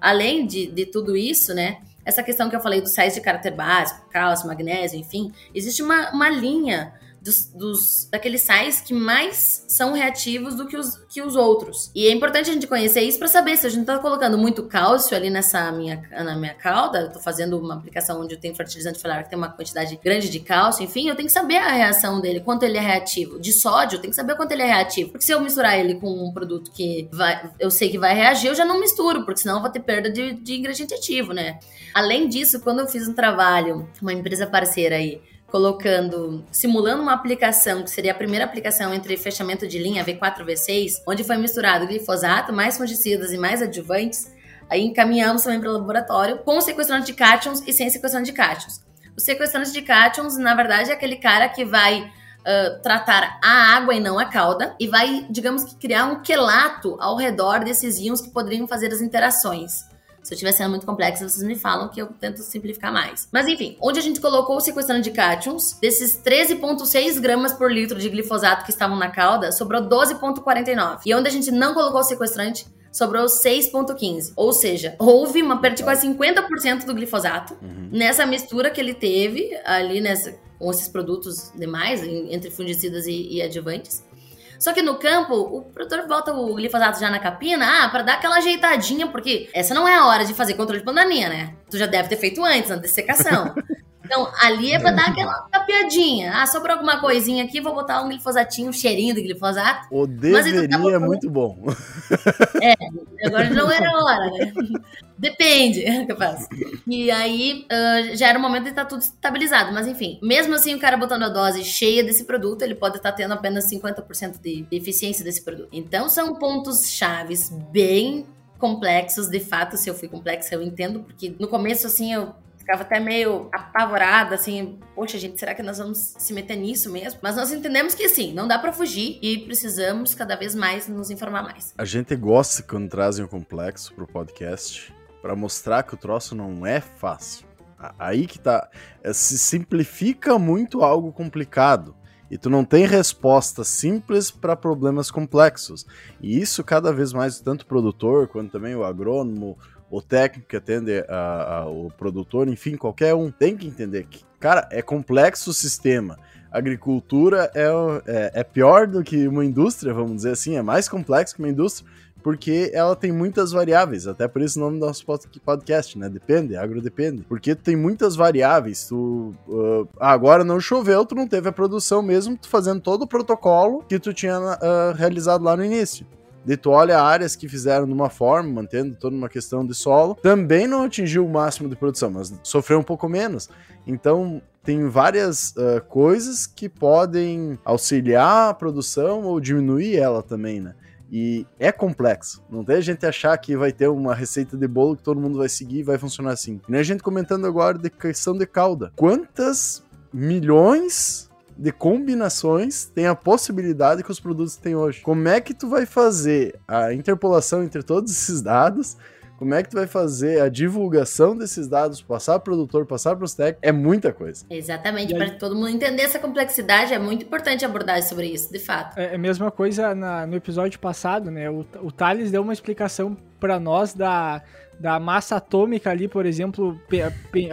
Além de, de tudo isso, né? Essa questão que eu falei dos sais de caráter básico, cálcio, magnésio, enfim, existe uma, uma linha dos, dos, daqueles sais que mais são reativos do que os, que os outros. E é importante a gente conhecer isso para saber se a gente está colocando muito cálcio ali nessa minha, na minha cauda. Eu estou fazendo uma aplicação onde eu tenho fertilizante foliar que tem uma quantidade grande de cálcio, enfim, eu tenho que saber a reação dele, quanto ele é reativo. De sódio, eu tenho que saber quanto ele é reativo. Porque se eu misturar ele com um produto que vai, eu sei que vai reagir, eu já não misturo, porque senão eu vou ter perda de, de ingrediente ativo, né? Além disso, quando eu fiz um trabalho, uma empresa parceira aí, colocando, simulando uma aplicação, que seria a primeira aplicação entre fechamento de linha vê quatro e vê seis, onde foi misturado glifosato, mais fungicidas e mais adjuvantes, aí encaminhamos também para o laboratório com sequestrante de cátions e sem sequestrante de cátions. O sequestrante de cátions, na verdade, é aquele cara que vai uh, tratar a água e não a cauda e vai, digamos que, criar um quelato ao redor desses íons que poderiam fazer as interações. Se eu estiver sendo muito complexa, vocês me falam que eu tento simplificar mais. Mas enfim, onde a gente colocou o sequestrante de cátions, desses treze vírgula seis gramas por litro de glifosato que estavam na cauda, sobrou doze vírgula quarenta e nove. E onde a gente não colocou o sequestrante, sobrou seis vírgula quinze. Ou seja, houve uma perda de quase cinquenta por cento do glifosato uhum. nessa mistura que ele teve ali nessa, com esses produtos demais, entre fungicidas e, e adjuvantes. Só que no campo, o produtor bota o glifosato já na capina, ah, pra dar aquela ajeitadinha, porque essa não é a hora de fazer controle de pandemia, né? Tu já deve ter feito antes, na dessecação. Então, ali é pra dar aquela capiadinha. Ah, sobrou alguma coisinha aqui, vou botar um glifosatinho, um cheirinho de glifosato. O deveria tá é muito bom. É, agora não era a hora, né? Depende, capaz. E aí, uh, já era o momento de estar tudo estabilizado. Mas enfim, mesmo assim, o cara botando a dose cheia desse produto, ele pode estar tendo apenas cinquenta por cento de eficiência desse produto. Então, são pontos chaves bem complexos. De fato, se eu fui complexa, eu entendo. Porque no começo, assim, eu ficava até meio apavorada, assim, poxa, gente, será que nós vamos se meter nisso mesmo? Mas nós entendemos que sim, não dá pra fugir e precisamos cada vez mais nos informar mais. A gente gosta quando trazem o complexo pro podcast pra mostrar que o troço não é fácil. Aí que tá, se simplifica muito algo complicado. E tu não tem resposta simples para problemas complexos. E isso cada vez mais, tanto o produtor quanto também o agrônomo, o técnico que atende a, a, o produtor, enfim, qualquer um, tem que entender que, cara, é complexo o sistema. Agricultura é, é, é pior do que uma indústria, vamos dizer assim, é mais complexo que uma indústria, porque ela tem muitas variáveis, até por isso o nome do nosso podcast, né? Depende, agro depende. Porque tu tem muitas variáveis, tu uh, agora não choveu, tu não teve a produção mesmo, tu fazendo todo o protocolo que tu tinha uh, realizado lá no início. Daí tu olha áreas que fizeram de uma forma, mantendo toda uma questão de solo, também não atingiu o máximo de produção, mas sofreu um pouco menos. Então, tem várias uh, coisas que podem auxiliar a produção ou diminuir ela também, né? E é complexo. Não tem a gente achar que vai ter uma receita de bolo que todo mundo vai seguir e vai funcionar assim. E a gente comentando agora de questão de cauda. Quantas milhões de combinações tem a possibilidade que os produtos têm hoje? Como é que tu vai fazer a interpolação entre todos esses dados? Como é que tu vai fazer a divulgação desses dados, passar para o produtor, passar para os técnicos? É muita coisa. Exatamente, para todo mundo entender essa complexidade, é muito importante abordar sobre isso, de fato. É a mesma coisa na, no episódio passado, né? O, o Thales deu uma explicação para nós da, da massa atômica ali, por exemplo.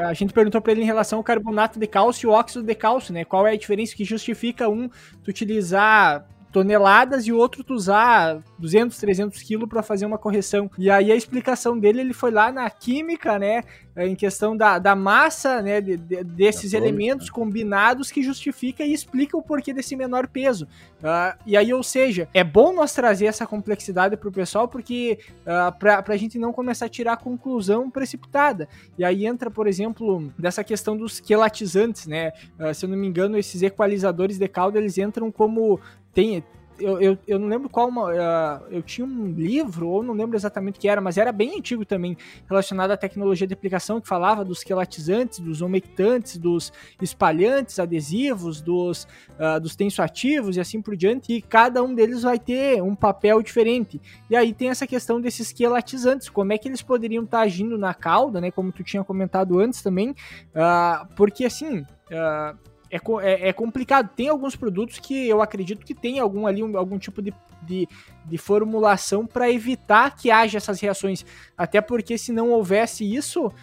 A gente perguntou para ele em relação ao carbonato de cálcio e o óxido de cálcio, né? Qual é a diferença que justifica um tu utilizar toneladas e o outro tu usar duzentos, trezentos quilos para fazer uma correção. E aí a explicação dele, ele foi lá na química, né, em questão da, da massa, né, de, de, desses atômica, elementos combinados que justifica e explica o porquê desse menor peso. Uh, e aí, ou seja, é bom nós trazer essa complexidade pro pessoal, porque uh, pra, pra gente não começar a tirar a conclusão precipitada. E aí entra, por exemplo, dessa questão dos quelatizantes, né, uh, se eu não me engano, esses equalizadores de caldo, eles entram como... Tem, eu, eu, eu não lembro qual uma, uh, eu tinha um livro, ou não lembro exatamente o que era, mas era bem antigo também, relacionado à tecnologia de aplicação, que falava dos quelatizantes, dos umectantes, dos espalhantes, adesivos, dos, uh, dos tensoativos e assim por diante, e cada um deles vai ter um papel diferente. E aí tem essa questão desses quelatizantes, como é que eles poderiam estar agindo na cauda, né, como tu tinha comentado antes também, uh, porque assim... Uh, é, é, é complicado. Tem alguns produtos que eu acredito que tem algum ali, um, algum tipo de, de, de formulação para evitar que haja essas reações. Até porque se não houvesse isso, uh,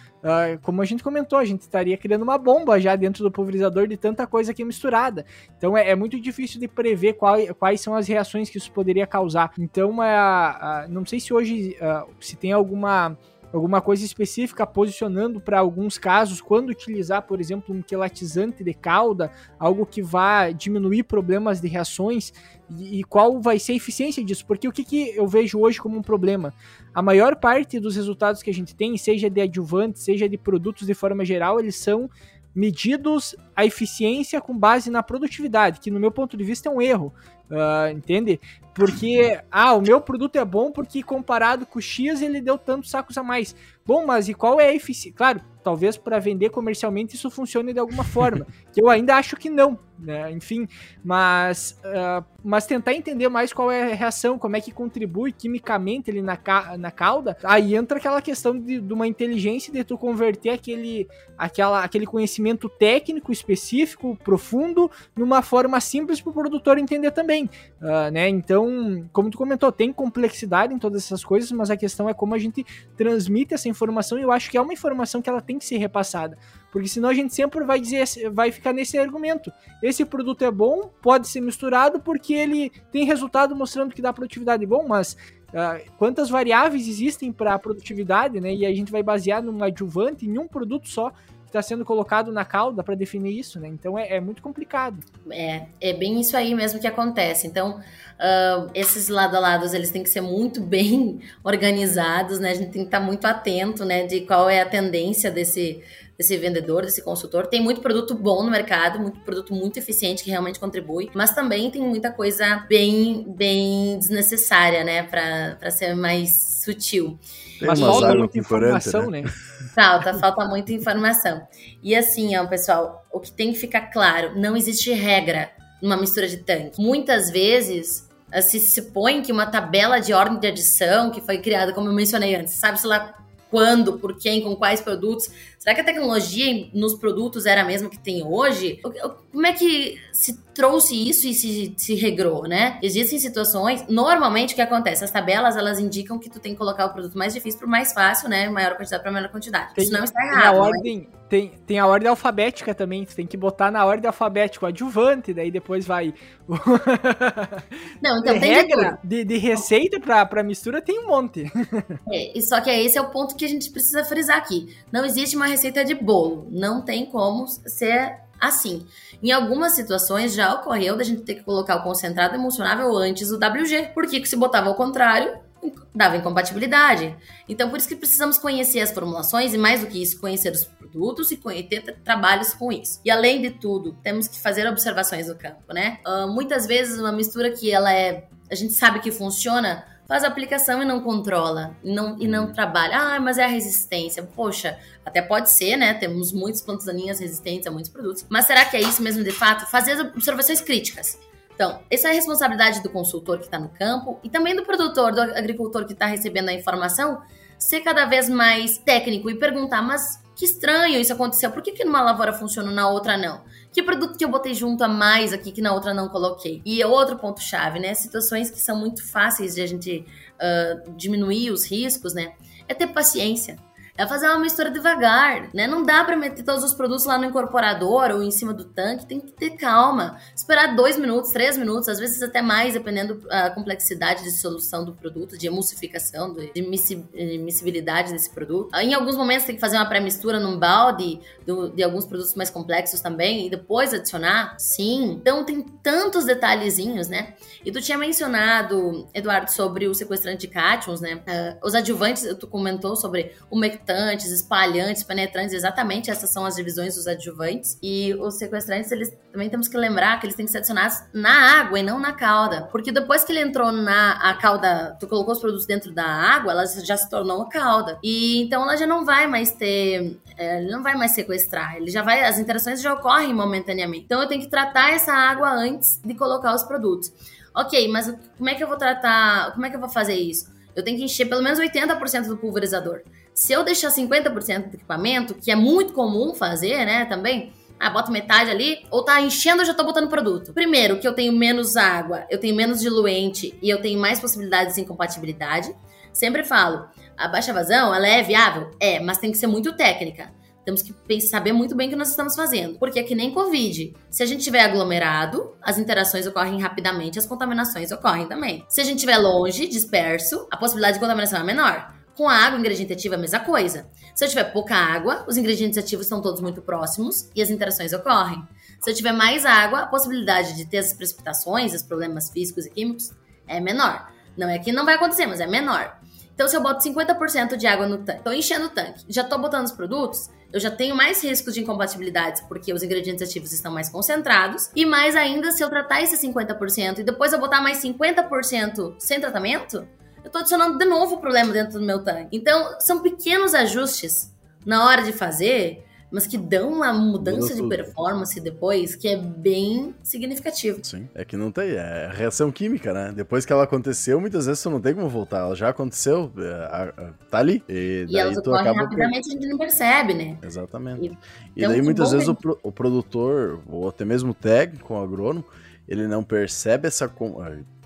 como a gente comentou, a gente estaria criando uma bomba já dentro do pulverizador de tanta coisa que é misturada. Então é, é muito difícil de prever qual, quais são as reações que isso poderia causar. Então, uh, uh, não sei se hoje uh, se tem alguma... alguma coisa específica posicionando para alguns casos, quando utilizar, por exemplo, um quelatizante de calda, algo que vá diminuir problemas de reações, e, e qual vai ser a eficiência disso, porque o que, que eu vejo hoje como um problema? A maior parte dos resultados que a gente tem, seja de adjuvantes, seja de produtos de forma geral, eles são medidos a eficiência com base na produtividade, que no meu ponto de vista é um erro, uh, entende? Porque, ah, o meu produto é bom porque comparado com o X ele deu tantos sacos a mais. Bom, mas e qual é a eficiência? Claro, talvez para vender comercialmente isso funcione de alguma forma, que eu ainda acho que não, né? Enfim, mas, uh, mas tentar entender mais qual é a reação, como é que contribui quimicamente ali na, ca na cauda, aí entra aquela questão de, de uma inteligência de tu converter aquele, aquela, aquele conhecimento técnico específico, profundo, numa forma simples para o produtor entender também, uh, né? Então, como tu comentou, tem complexidade em todas essas coisas, mas a questão é como a gente transmite essa informação, e eu acho que é uma informação que ela tem que ser repassada, porque senão a gente sempre vai dizer, vai ficar nesse argumento: esse produto é bom, pode ser misturado porque ele tem resultado mostrando que dá produtividade. Bom, mas uh, quantas variáveis existem para a produtividade, né? E a gente vai basear num adjuvante, em um produto só que está sendo colocado na cauda para definir isso, né? Então é, é muito complicado. É, é bem isso aí mesmo que acontece. Então, uh, esses lado a lado, eles têm que ser muito bem organizados, né? A gente tem que estar muito atento, né? De qual é a tendência desse, desse vendedor, desse consultor. Tem muito produto bom no mercado, muito produto muito eficiente que realmente contribui, mas também tem muita coisa bem, bem desnecessária, né? Para para ser mais sutil. Tem mas falta muita informação, quarenta, né? né? Falta, falta muita informação. E assim, ó, pessoal, o que tem que ficar claro, não existe regra numa mistura de tanque. Muitas vezes se supõe que uma tabela de ordem de adição que foi criada, como eu mencionei antes, sabe-se lá quando, por quem, com quais produtos. Será que a tecnologia nos produtos era a mesma que tem hoje? Como é que se trouxe isso e se, se regrou, né? Existem situações, normalmente o que acontece? As tabelas, elas indicam que tu tem que colocar o produto mais difícil para o mais fácil, né? Maior quantidade para menor quantidade. Tem, isso não está errado. Tem a, ordem, mas... tem, tem a ordem alfabética também, tu tem que botar na ordem alfabética o adjuvante, daí depois vai... Não, então tem, tem regra de, de receita para mistura, tem um monte. É, só que esse é o ponto que a gente precisa frisar aqui. Não existe uma receita de bolo, não tem como ser assim. Em algumas situações já ocorreu da gente ter que colocar o concentrado emulsionável antes do W G, porque se botava ao contrário, dava incompatibilidade. Então, por isso que precisamos conhecer as formulações e, mais do que isso, conhecer os produtos e ter trabalhos com isso. E, além de tudo, temos que fazer observações no campo, né? Uh, muitas vezes, uma mistura que ela é... a gente sabe que funciona, faz a aplicação e não controla, e não, e não trabalha. Ah, mas é a resistência. Poxa, até pode ser, né? Temos muitas plantas daninhas resistentes a muitos produtos. Mas será que é isso mesmo de fato? Fazer as observações críticas. Então, essa é a responsabilidade do consultor que está no campo e também do produtor, do agricultor que está recebendo a informação, ser cada vez mais técnico e perguntar, mas que estranho isso aconteceu. Por que que numa lavoura funciona e na outra não? Que produto que eu botei junto a mais aqui que na outra não coloquei? E outro ponto-chave, né? Situações que são muito fáceis de a gente uh, diminuir os riscos, né? É ter paciência. É fazer uma mistura devagar, né? Não dá para meter todos os produtos lá no incorporador ou em cima do tanque. Tem que ter calma. Esperar dois minutos, três minutos, às vezes até mais, dependendo da complexidade de solução do produto, de emulsificação, de miscibilidade desse produto. Em alguns momentos tem que fazer uma pré-mistura num balde do, de alguns produtos mais complexos também e depois adicionar. Sim. Então tem tantos detalhezinhos, né? E tu tinha mencionado, Eduardo, sobre o sequestrante de cátions, né? Uh, os adjuvantes, tu comentou sobre o mectano, espalhantes, penetrantes, exatamente, essas são as divisões dos adjuvantes. E os sequestrantes, eles também temos que lembrar que eles têm que ser adicionados na água e não na calda, porque depois que ele entrou na a calda, tu colocou os produtos dentro da água, ela já se tornou a calda, e então ela já não vai mais ter, é, não vai mais sequestrar, ele já vai, as interações já ocorrem momentaneamente. Então eu tenho que tratar essa água antes de colocar os produtos. Ok, mas como é que eu vou tratar, como é que eu vou fazer isso? Eu tenho que encher pelo menos oitenta por cento do pulverizador. Se eu deixar cinquenta por cento do equipamento, que é muito comum fazer, né, também, ah, boto metade ali, ou tá enchendo, eu já tô botando produto. Primeiro, que eu tenho menos água, eu tenho menos diluente e eu tenho mais possibilidades de incompatibilidade. Sempre falo, a baixa vazão, ela é viável? É, mas tem que ser muito técnica. Temos que saber muito bem o que nós estamos fazendo. Porque é que nem Covid. Se a gente tiver aglomerado, as interações ocorrem rapidamente, as contaminações ocorrem também. Se a gente estiver longe, disperso, a possibilidade de contaminação é menor. Com a água, o ingrediente ativo é a mesma coisa. Se eu tiver pouca água, os ingredientes ativos estão todos muito próximos e as interações ocorrem. Se eu tiver mais água, a possibilidade de ter as precipitações, os problemas físicos e químicos é menor. Não é que não vai acontecer, mas é menor. Então, se eu boto cinquenta por cento de água no tanque, tô enchendo o tanque, já tô botando os produtos, eu já tenho mais riscos de incompatibilidades porque os ingredientes ativos estão mais concentrados. E mais ainda, se eu tratar esse cinquenta por cento e depois eu botar mais cinquenta por cento sem tratamento, eu tô adicionando de novo o problema dentro do meu tanque. Então, são pequenos ajustes na hora de fazer, mas que dão uma mudança de performance depois, que é bem significativo. Sim, é que não tem, é reação química, né? Depois que ela aconteceu, muitas vezes tu não tem como voltar, ela já aconteceu, tá ali. E, daí e elas tu acaba rapidamente, por... a gente não percebe, né? Exatamente. E, e então, daí muitas vezes gente... o produtor, ou até mesmo o técnico, o agrônomo, ele não percebe essa...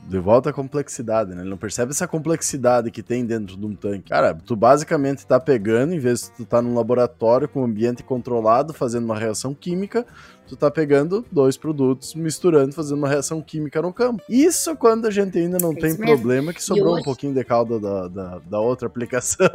De volta à complexidade, né? Ele não percebe essa complexidade que tem dentro de um tanque. Cara, tu basicamente tá pegando, em vez de tu tá num laboratório com um ambiente controlado, fazendo uma reação química, tu tá pegando dois produtos, misturando, fazendo uma reação química no campo. Isso quando a gente ainda não é tem mesmo. Problema, que sobrou hoje... um pouquinho de calda da, da, da outra aplicação.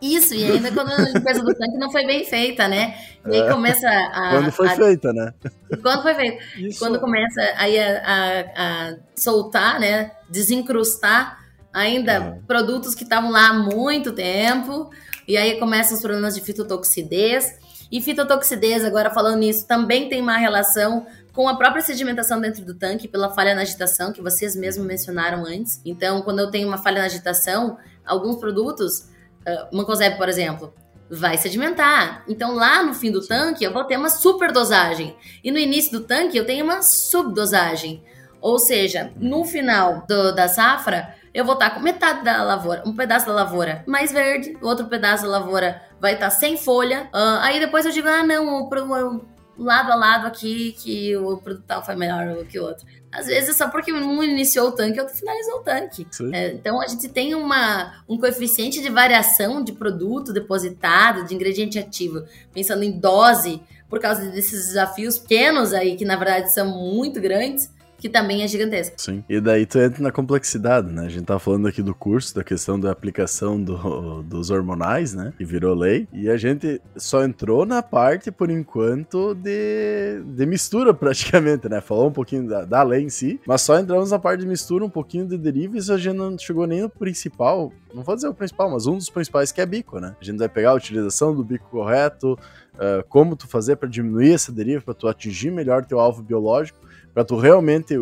Isso, e ainda quando a limpeza do tanque não foi bem feita, né? E aí é. começa a... Quando foi a... feita, né? Quando foi feita. Isso. Quando começa aí a, a, a soltar, né? Desencrustar ainda é. produtos que estavam lá há muito tempo, e aí começam os problemas de fitotoxidez, e fitotoxidez, agora falando nisso, também tem uma relação com a própria sedimentação dentro do tanque pela falha na agitação, que vocês mesmos mencionaram antes. Então, quando eu tenho uma falha na agitação, alguns produtos, uh, Mancozeb, por exemplo, vai sedimentar. Então, lá no fim do tanque, eu vou ter uma superdosagem, e no início do tanque, eu tenho uma subdosagem. Ou seja, no final do, da safra, eu vou estar com metade da lavoura, um pedaço da lavoura mais verde, o outro pedaço da lavoura vai estar sem folha. Uh, aí depois eu digo, ah não, o, o, o lado a lado aqui, que o produto tal foi melhor que o outro. Às vezes é só porque um iniciou o tanque, o outro finalizou o tanque. É, então a gente tem uma, um coeficiente de variação de produto depositado, de ingrediente ativo, pensando em dose, por causa desses desafios pequenos aí, que na verdade são muito grandes, que também é gigantesco. Sim, e daí tu entra na complexidade, né? A gente tá falando aqui do curso, da questão da aplicação do, dos hormonais, né? Que virou lei, e a gente só entrou na parte, por enquanto, de, de mistura praticamente, né? Falou um pouquinho da, da lei em si, mas só entramos na parte de mistura, um pouquinho de derivas, a gente não chegou nem no principal, não vou dizer o principal, mas um dos principais, que é bico, né? A gente vai pegar a utilização do bico correto, uh, como tu fazer para diminuir essa deriva, para tu atingir melhor teu alvo biológico, para tu realmente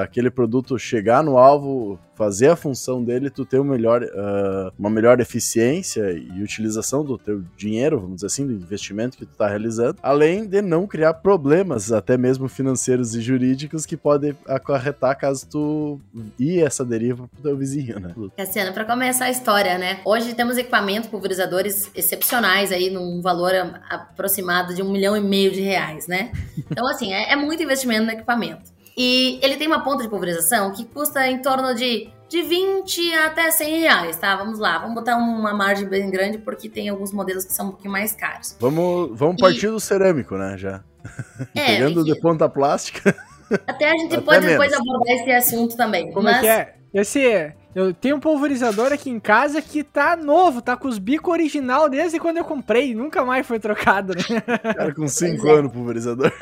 aquele produto chegar no alvo, fazer a função dele, tu ter um melhor, uh, uma melhor eficiência e utilização do teu dinheiro, vamos dizer assim, do investimento que tu tá realizando, além de não criar problemas, até mesmo financeiros e jurídicos, que podem acarretar caso tu ir essa deriva pro teu vizinho, né? Cassiano, para começar a história, né? Hoje temos equipamento, pulverizadores excepcionais aí, num valor aproximado de um milhão e meio de reais, né? Então, assim, é, é muito investimento no equipamento. E ele tem uma ponta de pulverização que custa em torno de, de vinte até cem reais, tá? Vamos lá, vamos botar uma margem bem grande, porque tem alguns modelos que são um pouquinho mais caros. Vamos, vamos e... partir do cerâmico, né, já. É, pegando de ponta plástica. Até a gente até pode menos. Depois abordar esse assunto também. Como mas... é que é? Esse... Eu tenho um pulverizador aqui em casa que tá novo, tá com os bicos original desde quando eu comprei, nunca mais foi trocado, né? Cara, com cinco é. anos o pulverizador.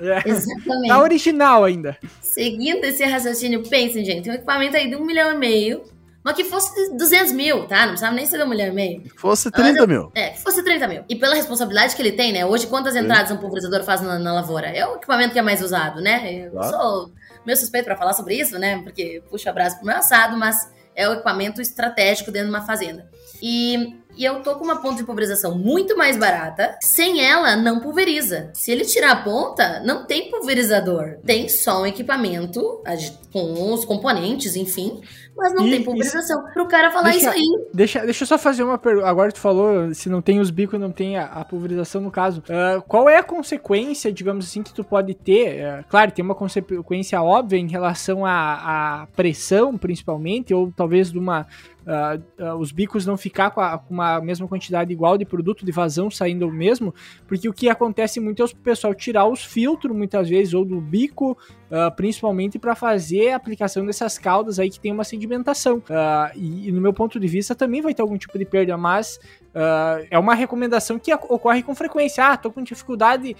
É. Exatamente. Tá original ainda. Seguindo esse raciocínio, pensem, gente, tem um equipamento aí de um milhão e meio, mas que fosse duzentos mil, tá? Não precisava nem ser um milhão e meio. Que fosse trinta mas, mil. É, que fosse trinta mil. E pela responsabilidade que ele tem, né? Hoje, quantas entradas é. um pulverizador faz na, na lavoura? É o equipamento que é mais usado, né? Eu claro. sou... meu suspeito para falar sobre isso, né? Porque puxa abraço pro meu assado, mas é o equipamento estratégico dentro de uma fazenda. E, e eu tô com uma ponta de pulverização muito mais barata. Sem ela, não pulveriza. Se ele tirar a ponta, não tem pulverizador. Tem só um equipamento com os componentes, enfim, mas não e, tem pulverização para o cara falar deixa, isso aí. Deixa, deixa eu só fazer uma pergunta. Agora tu falou, se não tem os bicos, não tem a, a pulverização no caso. Uh, qual é a consequência, digamos assim, que tu pode ter? Uh, claro, tem uma consequência óbvia em relação à, à pressão, principalmente, ou talvez de uma... Uh, uh, os bicos não ficar com a, com uma mesma quantidade igual de produto de vazão saindo o mesmo, porque o que acontece muito é o pessoal tirar os filtros muitas vezes, ou do bico, uh, principalmente para fazer a aplicação dessas caudas aí que tem uma sedimentação, uh, e, e no meu ponto de vista também vai ter algum tipo de perda, mas uh, é uma recomendação que ocorre com frequência. Ah, tô com dificuldade,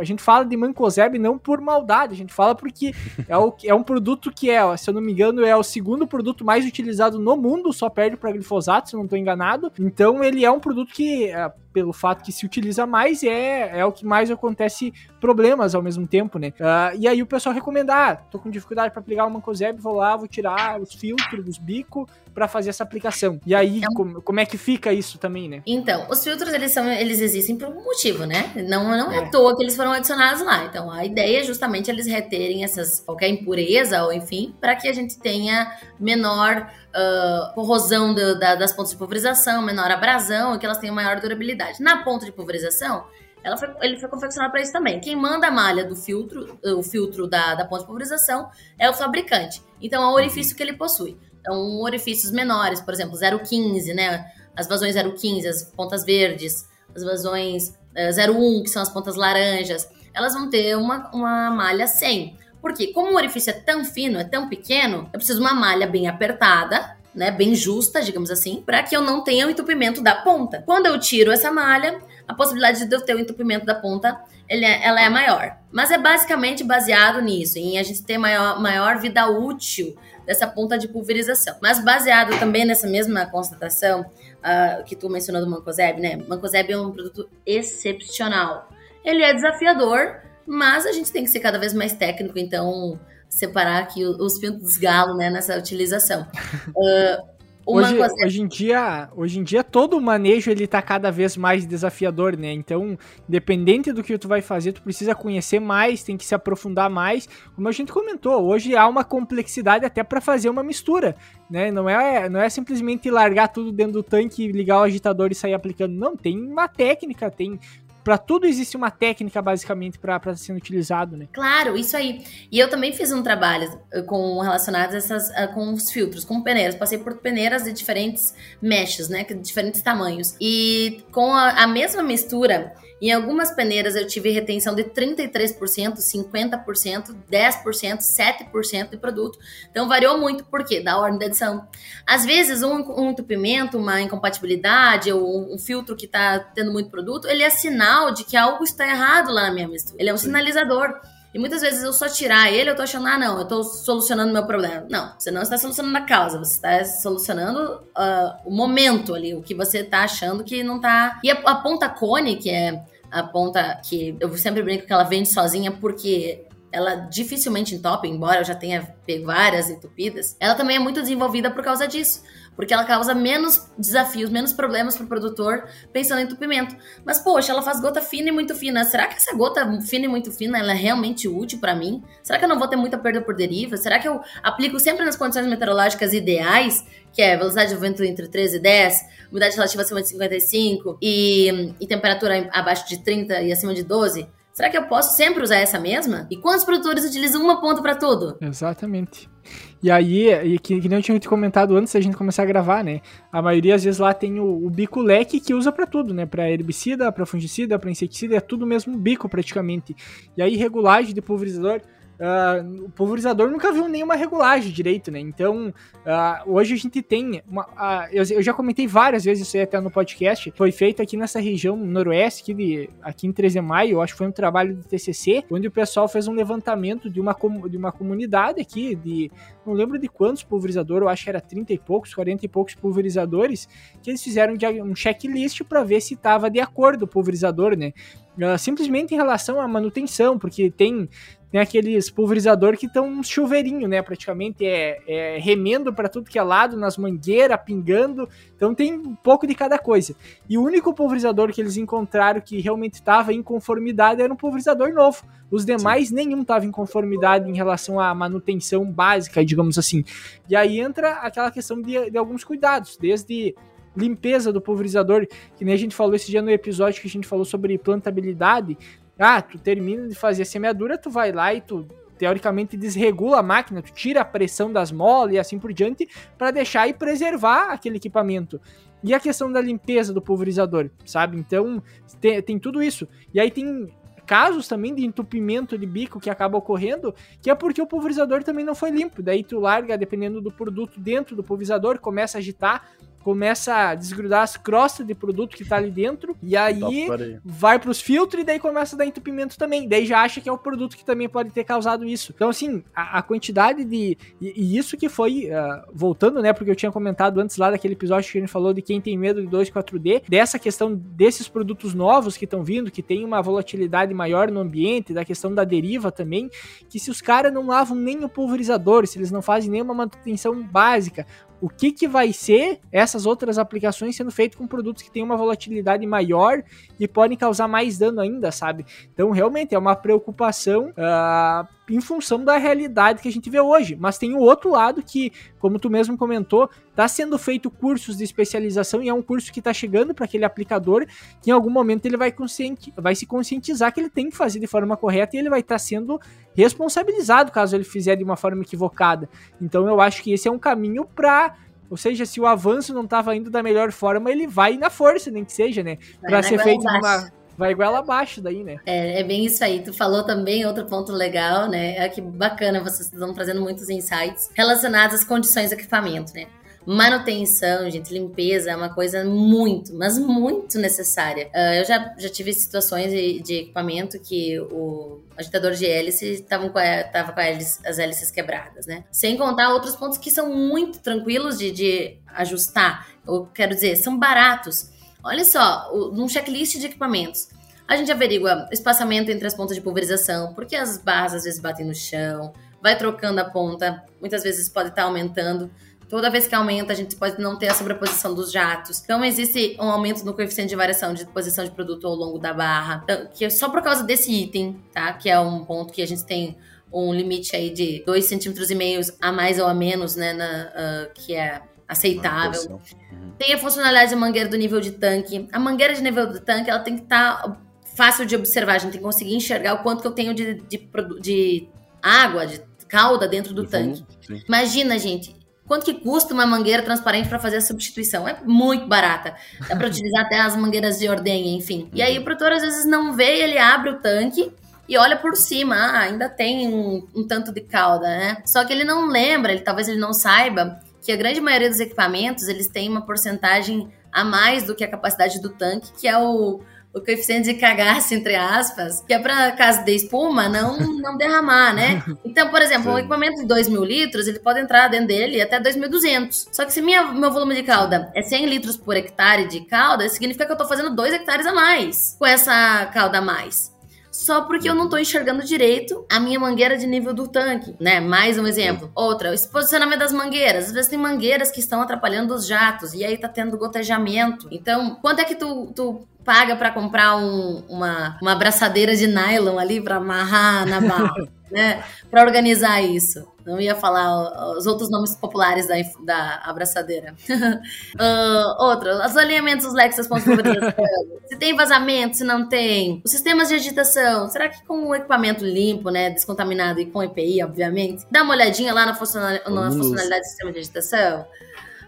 a gente fala de Mancozeb não por maldade, a gente fala porque é, o, é um produto que é, se eu não me engano, é o segundo produto mais utilizado no mundo, só perde para glifosato, se eu não estou enganado. Então ele é um produto que, pelo fato que se utiliza mais, é, é o que mais acontece problemas ao mesmo tempo, né? Uh, e aí o pessoal recomenda, ah, tô com dificuldade para aplicar o Mancozeb, vou lá, vou tirar os filtros dos bicos para fazer essa aplicação. E aí, então, como, como é que fica isso também, né? Então, os filtros, eles, são, eles existem por um motivo, né? Não, não é, é à toa que eles foram adicionados lá. Então, a ideia é justamente eles reterem essas, qualquer impureza, ou enfim, para que a gente tenha menor uh, corrosão do, da, das pontas de pulverização, menor abrasão, e que elas tenham maior durabilidade. Na ponta de pulverização, ela foi, ele foi confeccionado para isso também. Quem manda a malha do filtro, o filtro da, da ponta de pulverização, é o fabricante. Então, é o orifício que ele possui. Então, orifícios menores, por exemplo, zero vírgula quinze, né? As vazões zero vírgula quinze, as pontas verdes, as vazões é, zero vírgula um, que são as pontas laranjas, elas vão ter uma, uma malha cem. Por quê? Como o orifício é tão fino, é tão pequeno, eu preciso de uma malha bem apertada, né? Bem justa, digamos assim, para que eu não tenha o entupimento da ponta. Quando eu tiro essa malha, a possibilidade de eu ter o entupimento da ponta, ele é, ela é maior. Mas é basicamente baseado nisso, em a gente ter maior, maior vida útil dessa ponta de pulverização. Mas baseado também nessa mesma constatação uh, que tu mencionou do Mancozeb, né? Mancozeb é um produto excepcional. Ele é desafiador, mas a gente tem que ser cada vez mais técnico, então separar aqui os pintos dos galos, né, nessa utilização. Uh, o hoje, Mancozeb... hoje, em dia, hoje em dia todo o manejo ele tá cada vez mais desafiador, né? Então, independente do que tu vai fazer, tu precisa conhecer mais, tem que se aprofundar mais. Como a gente comentou, hoje há uma complexidade até para fazer uma mistura, né? Não é, não é simplesmente largar tudo dentro do tanque, ligar o agitador e sair aplicando. Não, tem uma técnica, tem... Para tudo existe uma técnica, basicamente, para sendo utilizado, né? Claro, isso aí. E eu também fiz um trabalho com, relacionado a essas, com os filtros, com peneiras. Passei por peneiras de diferentes mechas, né? De diferentes tamanhos. E com a, a mesma mistura, em algumas peneiras eu tive retenção de trinta e três por cento, cinquenta por cento, dez por cento, sete por cento de produto. Então, variou muito. Por quê? Da ordem da adição. Às vezes, um, um entupimento, uma incompatibilidade, ou um, um filtro que está tendo muito produto, ele é sinal de que algo está errado lá na minha mistura. Ele é um sinalizador. E muitas vezes eu só tirar ele, eu tô achando, ah, não, eu tô solucionando o meu problema. Não, você não está solucionando a causa, você está solucionando uh, o momento ali, o que você tá achando que não tá... E a, a ponta cone, que é a ponta que eu sempre brinco que ela vende sozinha, porque ela dificilmente entope, embora eu já tenha pego várias entupidas, ela também é muito desenvolvida por causa disso. Porque ela causa menos desafios, menos problemas para o produtor pensando em entupimento. Mas, poxa, ela faz gota fina e muito fina. Será que essa gota fina e muito fina ela é realmente útil para mim? Será que eu não vou ter muita perda por deriva? Será que eu aplico sempre nas condições meteorológicas ideais, que é velocidade do vento entre treze e dez, umidade relativa acima de cinquenta e cinco e, e temperatura abaixo de trinta e acima de doze? Será que eu posso sempre usar essa mesma? E quantos produtores utilizam uma ponta para tudo? Exatamente. E aí, e que, que nem eu tinha te comentado antes da gente começar a gravar, né? A maioria, às vezes, lá tem o, o bico leque que usa pra tudo, né? Pra herbicida, pra fungicida, pra inseticida, é tudo mesmo bico, praticamente. E aí, regulagem de pulverizador... Uh, o pulverizador nunca viu nenhuma regulagem direito, né? Então, uh, hoje a gente tem... Uma, uh, eu, eu já comentei várias vezes isso aí até no podcast. Foi feito aqui nessa região noroeste, aqui, de, aqui em treze de maio. Eu acho que foi um trabalho do T C C, onde o pessoal fez um levantamento de uma, de uma comunidade aqui, de... Não lembro de quantos pulverizadores, eu acho que era trinta e poucos, quarenta e poucos pulverizadores, que eles fizeram um checklist para ver se estava de acordo o pulverizador, né? Uh, simplesmente em relação à manutenção, porque tem... Tem aqueles pulverizadores que estão um chuveirinho, né? Praticamente é, é remendo para tudo que é lado, nas mangueiras, pingando. Então tem um pouco de cada coisa. E o único pulverizador que eles encontraram que realmente estava em conformidade era um pulverizador novo. Os demais, Sim. nenhum estava em conformidade em relação à manutenção básica de digamos assim. E aí entra aquela questão de, de alguns cuidados, desde limpeza do pulverizador, que nem a gente falou esse dia no episódio que a gente falou sobre plantabilidade. Ah, tu termina de fazer a semeadura, tu vai lá e tu teoricamente desregula a máquina, tu tira a pressão das molas e assim por diante, para deixar e preservar aquele equipamento. E a questão da limpeza do pulverizador, sabe? Então, tem, tem tudo isso. E aí tem casos também de entupimento de bico que acaba ocorrendo, que é porque o pulverizador também não foi limpo. Daí tu larga, dependendo do produto, dentro do pulverizador, começa a agitar, começa a desgrudar as crostas de produto que tá ali dentro, e aí Top, vai pros filtros e daí começa a dar entupimento também. Daí já acha que é o produto que também pode ter causado isso. Então, assim, a, a quantidade de... E, e isso que foi... Uh, voltando, né, porque eu tinha comentado antes lá daquele episódio que a gente falou de quem tem medo de dois quatro D, dessa questão desses produtos novos que estão vindo, que tem uma volatilidade maior no ambiente, da questão da deriva também, que se os caras não lavam nem o pulverizador, se eles não fazem nenhuma manutenção básica, o que que vai ser essas outras aplicações sendo feitas com produtos que têm uma volatilidade maior e podem causar mais dano ainda, sabe? Então, realmente, é uma preocupação uh, em função da realidade que a gente vê hoje. Mas tem o outro lado que, como tu mesmo comentou, está sendo feito cursos de especialização e é um curso que está chegando para aquele aplicador que em algum momento ele vai, conscienti- vai se conscientizar que ele tem que fazer de forma correta e ele vai estar tá sendo responsabilizado caso ele fizer de uma forma equivocada. Então eu acho que esse é um caminho para, ou seja, se o avanço não estava indo da melhor forma, ele vai na força, nem que seja, né? Para ser feito numa... Vai igual abaixo daí, né? É, é bem isso aí. Tu falou também outro ponto legal, né? É que bacana, vocês estão trazendo muitos insights relacionados às condições do equipamento, né? Manutenção, gente, limpeza é uma coisa muito, mas muito necessária. Uh, eu já, já tive situações de, de equipamento que o agitador de hélice estava com, a, tava com a hélice, as hélices quebradas, né? Sem contar outros pontos que são muito tranquilos de, de ajustar. Eu quero dizer, são baratos. Olha só, num checklist de equipamentos, a gente averigua espaçamento entre as pontas de pulverização, porque as barras às vezes batem no chão, vai trocando a ponta, muitas vezes pode estar aumentando. Toda vez que aumenta, a gente pode não ter a sobreposição dos jatos. Então, existe um aumento no coeficiente de variação de posição de produto ao longo da barra, então, que é só por causa desse item, tá? Que é um ponto que a gente tem um limite aí de dois vírgula cinco centímetros a mais ou a menos, né? Na, uh, que é aceitável. Tem a funcionalidade da mangueira do nível de tanque. A mangueira de nível de tanque, ela tem que estar tá fácil de observar. A gente tem que conseguir enxergar o quanto que eu tenho de, de, de água, de calda dentro do tanque. Sim. Imagina, gente, quanto que custa uma mangueira transparente para fazer a substituição? É muito barata. Dá para utilizar até as mangueiras de ordenha, enfim. E aí o produtor às vezes não vê, ele abre o tanque e olha por cima, ah, ainda tem um, um tanto de calda, né? Só que ele não lembra, ele, talvez ele não saiba que a grande maioria dos equipamentos, eles têm uma porcentagem a mais do que a capacidade do tanque, que é o, o coeficiente de cagaço, entre aspas, que é para caso de espuma, não, não derramar, né? Então, por exemplo, sim, um equipamento de dois mil litros, ele pode entrar dentro dele até dois mil e duzentos. Só que se minha, meu volume de calda é cem litros por hectare de calda, significa que eu estou fazendo dois hectares a mais com essa calda a mais. Só porque eu não estou enxergando direito a minha mangueira de nível do tanque, né? Mais um exemplo. Outra, o posicionamento das mangueiras. Às vezes tem mangueiras que estão atrapalhando os jatos, e aí tá tendo gotejamento. Então, quanto é que tu, tu paga para comprar um, uma, uma abraçadeira de nylon ali para amarrar na barra, né? Para organizar isso. Não ia falar os outros nomes populares da, da abraçadeira. uh, outra, os alinhamentos dos leques das pontas de pulverização. Se tem vazamento, se não tem. Os sistemas de agitação. Será que com o equipamento limpo, né, descontaminado e com E P I, obviamente? Dá uma olhadinha lá na, funcional, na funcionalidade do sistema de agitação.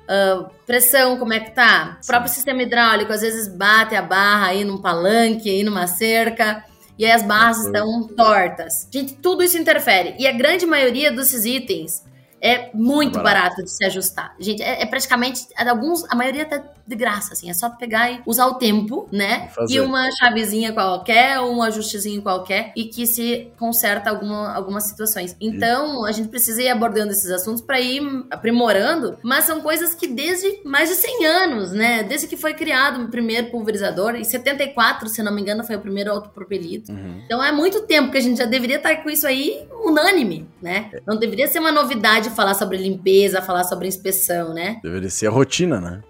Uh, pressão, como é que tá? O próprio sistema hidráulico, às vezes bate a barra aí num palanque, aí numa cerca, e aí as barras estão tortas. Gente, tudo isso interfere. E a grande maioria desses itens é muito é barato. barato de se ajustar. Gente, é, é praticamente... alguns, a maioria tá de graça, assim. É só pegar e usar o tempo, né? E uma chavezinha qualquer, um ajustezinho qualquer, e que se conserta alguma, algumas situações. Então, a gente precisa ir abordando esses assuntos para ir aprimorando, mas são coisas que desde mais de cem anos, né? Desde que foi criado o primeiro pulverizador, em setenta e quatro, se não me engano, foi o primeiro autopropelido. Uhum. Então, é muito tempo que a gente já deveria estar com isso aí unânime, né? Não deveria ser uma novidade falar sobre limpeza, falar sobre inspeção, né? Deveria ser a rotina, né?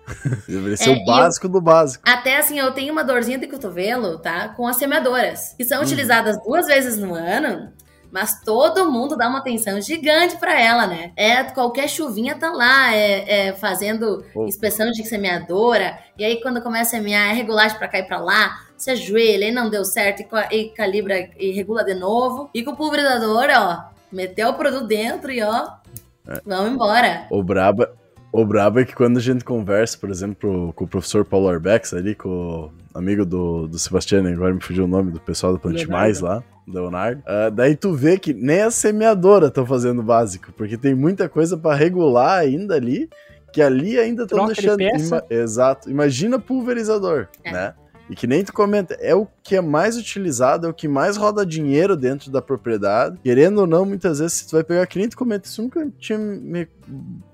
Deveria ser é, o básico eu, do básico. Até assim, eu tenho uma dorzinha de cotovelo, tá? Com as semeadoras, que são hum. utilizadas duas vezes no ano, mas todo mundo dá uma atenção gigante para ela, né? É, qualquer chuvinha tá lá, é, é fazendo oh. inspeção de semeadora, e aí quando começa a semear, é regulagem para cá e para lá, se ajoelha e não deu certo, e, e calibra e regula de novo, e com o pulverizador, ó, meteu o produto dentro e ó, é. vamos embora. O braba... O brabo é que quando a gente conversa, por exemplo, com o professor Paulo Arbex ali, com o amigo do, do Sebastiano, agora me fugiu o nome do pessoal do Plante Mais lá, Leonardo, uh, daí tu vê que nem a semeadora estão fazendo básico, porque tem muita coisa para regular ainda ali, que ali ainda estão deixando... De peça. Ima, exato. Imagina pulverizador, é. né? E que nem tu comenta, é o que é mais utilizado, é o que mais roda dinheiro dentro da propriedade. Querendo ou não, muitas vezes, se tu vai pegar, que nem tu comenta, isso nunca tinha me,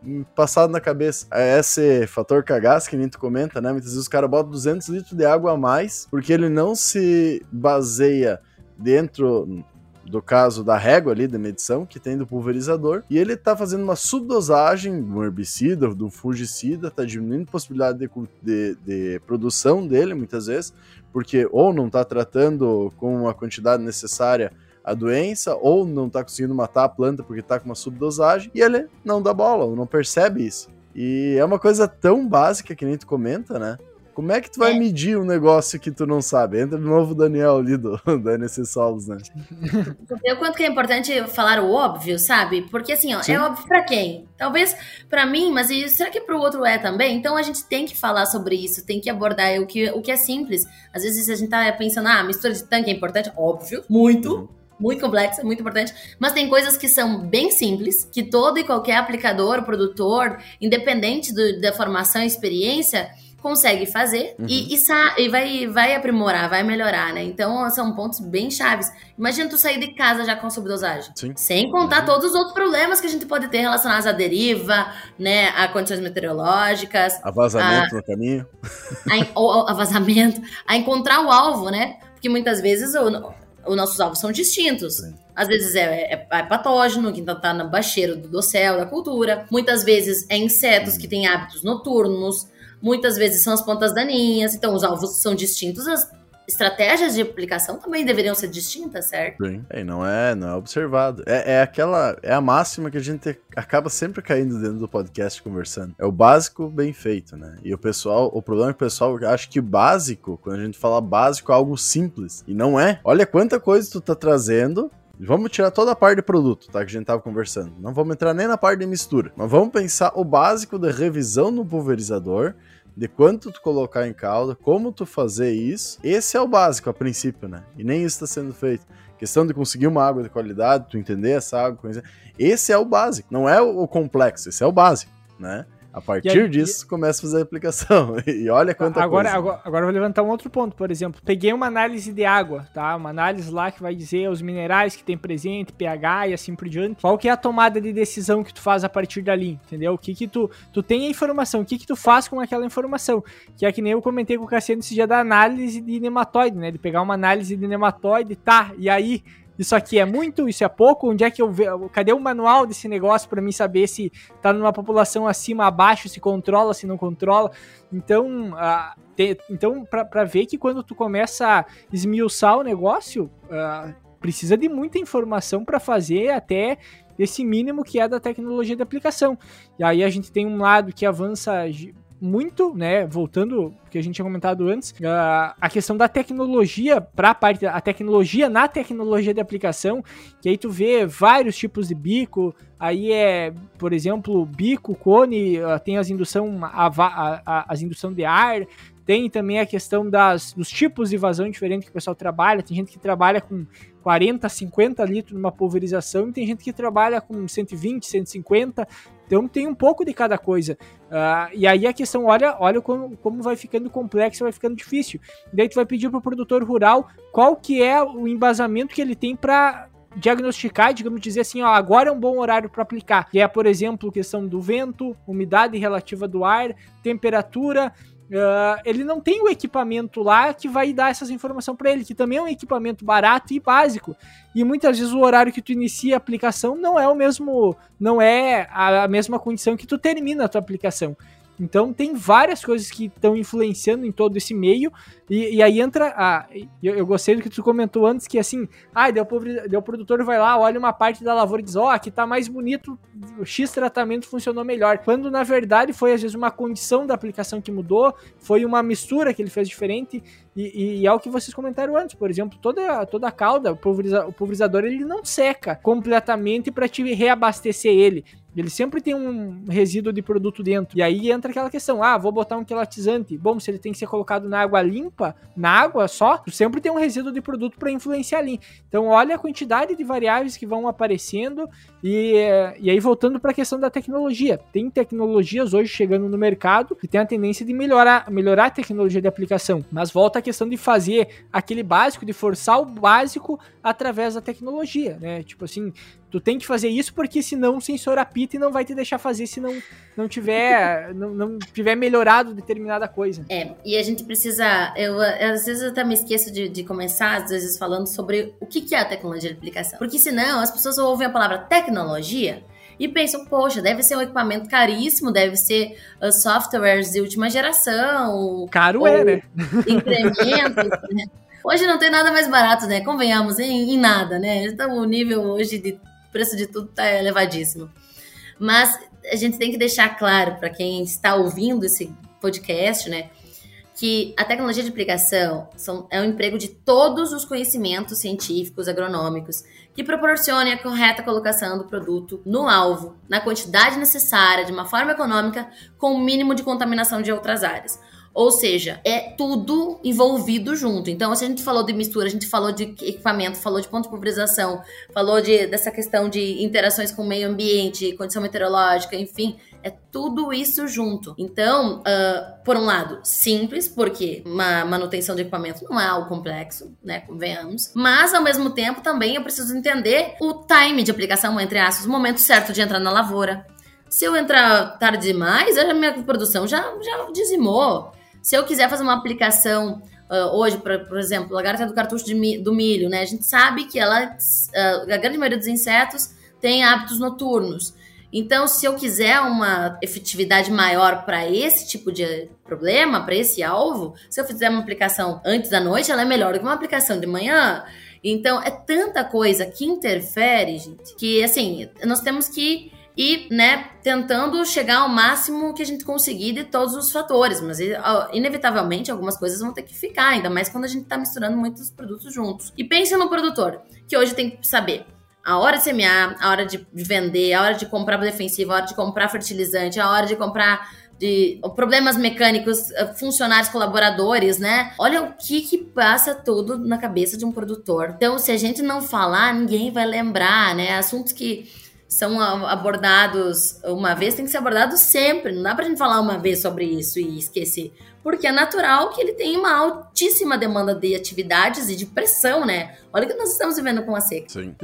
me passado na cabeça. Esse fator cagaço, que nem tu comenta, né? Muitas vezes os caras botam duzentos litros de água a mais, porque ele não se baseia dentro... do caso da régua ali, da medição, que tem do pulverizador, e ele tá fazendo uma subdosagem do herbicida, do fungicida, tá diminuindo a possibilidade de, de, de produção dele, muitas vezes, porque ou não tá tratando com a quantidade necessária a doença, ou não tá conseguindo matar a planta porque tá com uma subdosagem, e ele não dá bola, ou não percebe isso. E é uma coisa tão básica que nem tu comenta, né? Como é que tu vai é. medir um negócio que tu não sabe? Entra de novo o Daniel ali do, da N C Solos, né? Eu quanto que é importante falar o óbvio, sabe? Porque assim, ó, Sim. é óbvio pra quem? Talvez pra mim, mas será que pro outro é também? Então a gente tem que falar sobre isso, tem que abordar o que, o que é simples. Às vezes a gente tá pensando, ah, mistura de tanque é importante? Óbvio, muito. Uhum. Muito complexa, muito importante, mas tem coisas que são bem simples, que todo e qualquer aplicador, produtor, independente do, da formação e experiência, consegue fazer uhum. e, e, sa- e vai, vai aprimorar, vai melhorar, né? Então, são pontos bem chaves. Imagina tu sair de casa já com subdosagem. Sim. Sem contar uhum. todos os outros problemas que a gente pode ter relacionados à deriva, né? A condições meteorológicas. A vazamento a, no caminho. A, a, a vazamento. A encontrar o alvo, né? Porque muitas vezes... Eu, os nossos alvos são distintos. Sim. Às vezes é, é, é patógeno, que então tá no bacheiro do docel, da cultura. Muitas vezes é insetos uhum. que têm hábitos noturnos. Muitas vezes são as plantas daninhas. Então, os alvos são distintos. As estratégias de aplicação também deveriam ser distintas, certo? Sim. É, não, é, não é observado. É, é aquela... É a máxima que a gente acaba sempre caindo dentro do podcast conversando. É o básico bem feito, né? E o pessoal... O problema é que o pessoal acha que básico, quando a gente fala básico, é algo simples. E não é. Olha quanta coisa tu tá trazendo... Vamos tirar toda a parte de produto, tá? Que a gente tava conversando. Não vamos entrar nem na parte de mistura. Mas vamos pensar o básico da revisão no pulverizador, de quanto tu colocar em calda, como tu fazer isso. Esse é o básico, a princípio, né? E nem isso tá sendo feito. Questão de conseguir uma água de qualidade, tu entender essa água, conhecer. Esse é o básico. Não é o complexo, esse é o básico, né? A partir aí, disso, e... começa a fazer a aplicação. E olha quanta agora, coisa. Agora, agora eu vou levantar um outro ponto, por exemplo. Peguei uma análise de água, tá? Uma análise lá que vai dizer os minerais que tem presente, pH e assim por diante. Qual que é a tomada de decisão que tu faz a partir dali, entendeu? O que que tu... Tu tem a informação, o que que tu faz com aquela informação? Que é que nem eu comentei com o Cassiano esse dia da análise de nematóide, né? De pegar uma análise de nematóide, tá? E aí... Isso aqui é muito? Isso é pouco? Onde é que eu vejo? Cadê o manual desse negócio para mim saber se tá numa população acima, abaixo, se controla, se não controla? Então, uh, te, então para ver que quando tu começa a esmiuçar o negócio, uh, precisa de muita informação para fazer até esse mínimo que é da tecnologia de aplicação. E aí a gente tem um lado que avança... muito, né, voltando que a gente tinha comentado antes, uh, a questão da tecnologia para a parte, a tecnologia na tecnologia de aplicação, que aí tu vê vários tipos de bico, aí é, por exemplo, bico, cone, uh, tem as indução, a, a, a, as indução de ar, tem também a questão das, dos tipos de vazão diferente que o pessoal trabalha, tem gente que trabalha com quarenta, cinquenta litros numa pulverização e tem gente que trabalha com cento e vinte, cento e cinquenta, então tem um pouco de cada coisa. Uh, e aí a questão, olha, olha como, como vai ficando complexo, vai ficando difícil. E daí tu vai pedir para o produtor rural qual que é o embasamento que ele tem para diagnosticar, digamos, dizer assim, ó, agora é um bom horário para aplicar. Que é, por exemplo, questão do vento, umidade relativa do ar, temperatura... Uh, ele não tem o equipamento lá que vai dar essas informações para ele, que também é um equipamento barato e básico. E muitas vezes o horário que tu inicia a aplicação não é o mesmo, não é a mesma condição que tu termina a tua aplicação. Então tem várias coisas que estão influenciando em todo esse meio, e, e aí entra, a, eu, eu gostei do que tu comentou antes, que assim, ah, daí o, daí o produtor vai lá, olha uma parte da lavoura e diz, ó, oh, aqui tá mais bonito, o X tratamento funcionou melhor, quando na verdade foi às vezes uma condição da aplicação que mudou, foi uma mistura que ele fez diferente, e, e, e é o que vocês comentaram antes, por exemplo, toda, toda a cauda, o, pulveriza, o pulverizador ele não seca completamente para te reabastecer ele, ele sempre tem um resíduo de produto dentro. E aí entra aquela questão, ah, vou botar um quelatizante. Bom, se ele tem que ser colocado na água limpa, na água só, tu sempre tem um resíduo de produto para influenciar ali. Então olha a quantidade de variáveis que vão aparecendo e, e aí voltando para a questão da tecnologia. Tem tecnologias hoje chegando no mercado que tem a tendência de melhorar, melhorar a tecnologia de aplicação, mas volta a questão de fazer aquele básico, de forçar o básico através da tecnologia, né? Tipo assim, tu tem que fazer isso porque senão o sensor apita e não vai te deixar fazer se não, não, tiver, não, não tiver melhorado determinada coisa. É, e a gente precisa... Eu, às vezes eu até me esqueço de, de começar, às vezes, falando sobre o que, que é a tecnologia de aplicação. Porque senão as pessoas ouvem a palavra tecnologia e pensam, poxa, deve ser um equipamento caríssimo, deve ser uh, softwares de última geração. Caro é, né? Incrementos, né? Hoje não tem nada mais barato, né? Convenhamos, em, em nada, né? Então o nível hoje de... O preço de tudo está elevadíssimo. Mas a gente tem que deixar claro para quem está ouvindo esse podcast, né, que a tecnologia de aplicação são, é um emprego de todos os conhecimentos científicos, agronômicos, que proporcionem a correta colocação do produto no alvo, na quantidade necessária, de uma forma econômica, com o mínimo de contaminação de outras áreas. Ou seja, é tudo envolvido junto. Então, se a gente falou de mistura, a gente falou de equipamento, falou de ponto de pulverização, falou de, dessa questão de interações com o meio ambiente, condição meteorológica, enfim, é tudo isso junto. Então, uh, por um lado, simples, porque uma manutenção de equipamento não é algo complexo, né, convenhamos. Mas, ao mesmo tempo, também eu preciso entender o time de aplicação, entre aspas, o momento certo de entrar na lavoura. Se eu entrar tarde demais, a minha produção já, já dizimou. Se eu quiser fazer uma aplicação uh, hoje, pra, por exemplo, a lagarta do cartucho de mi, do milho, né? A gente sabe que ela, uh, a grande maioria dos insetos tem hábitos noturnos. Então, se eu quiser uma efetividade maior para esse tipo de problema, para esse alvo, se eu fizer uma aplicação antes da noite, ela é melhor do que uma aplicação de manhã. Então, é tanta coisa que interfere, gente, que, assim, nós temos que... E, né, tentando chegar ao máximo que a gente conseguir de todos os fatores, mas inevitavelmente algumas coisas vão ter que ficar, ainda mais quando a gente está misturando muitos produtos juntos. E pense no produtor, que hoje tem que saber a hora de semear, a hora de vender, a hora de comprar defensivo, a hora de comprar fertilizante, a hora de comprar de problemas mecânicos, funcionários, colaboradores, né? Olha o que que passa tudo na cabeça de um produtor. Então, se a gente não falar, ninguém vai lembrar, né? Assuntos que são abordados uma vez, tem que ser abordado sempre. Não dá pra gente falar uma vez sobre isso e esquecer. Porque é natural que ele tenha uma altíssima demanda de atividades e de pressão, né? Olha o que nós estamos vivendo com a seca. Sim.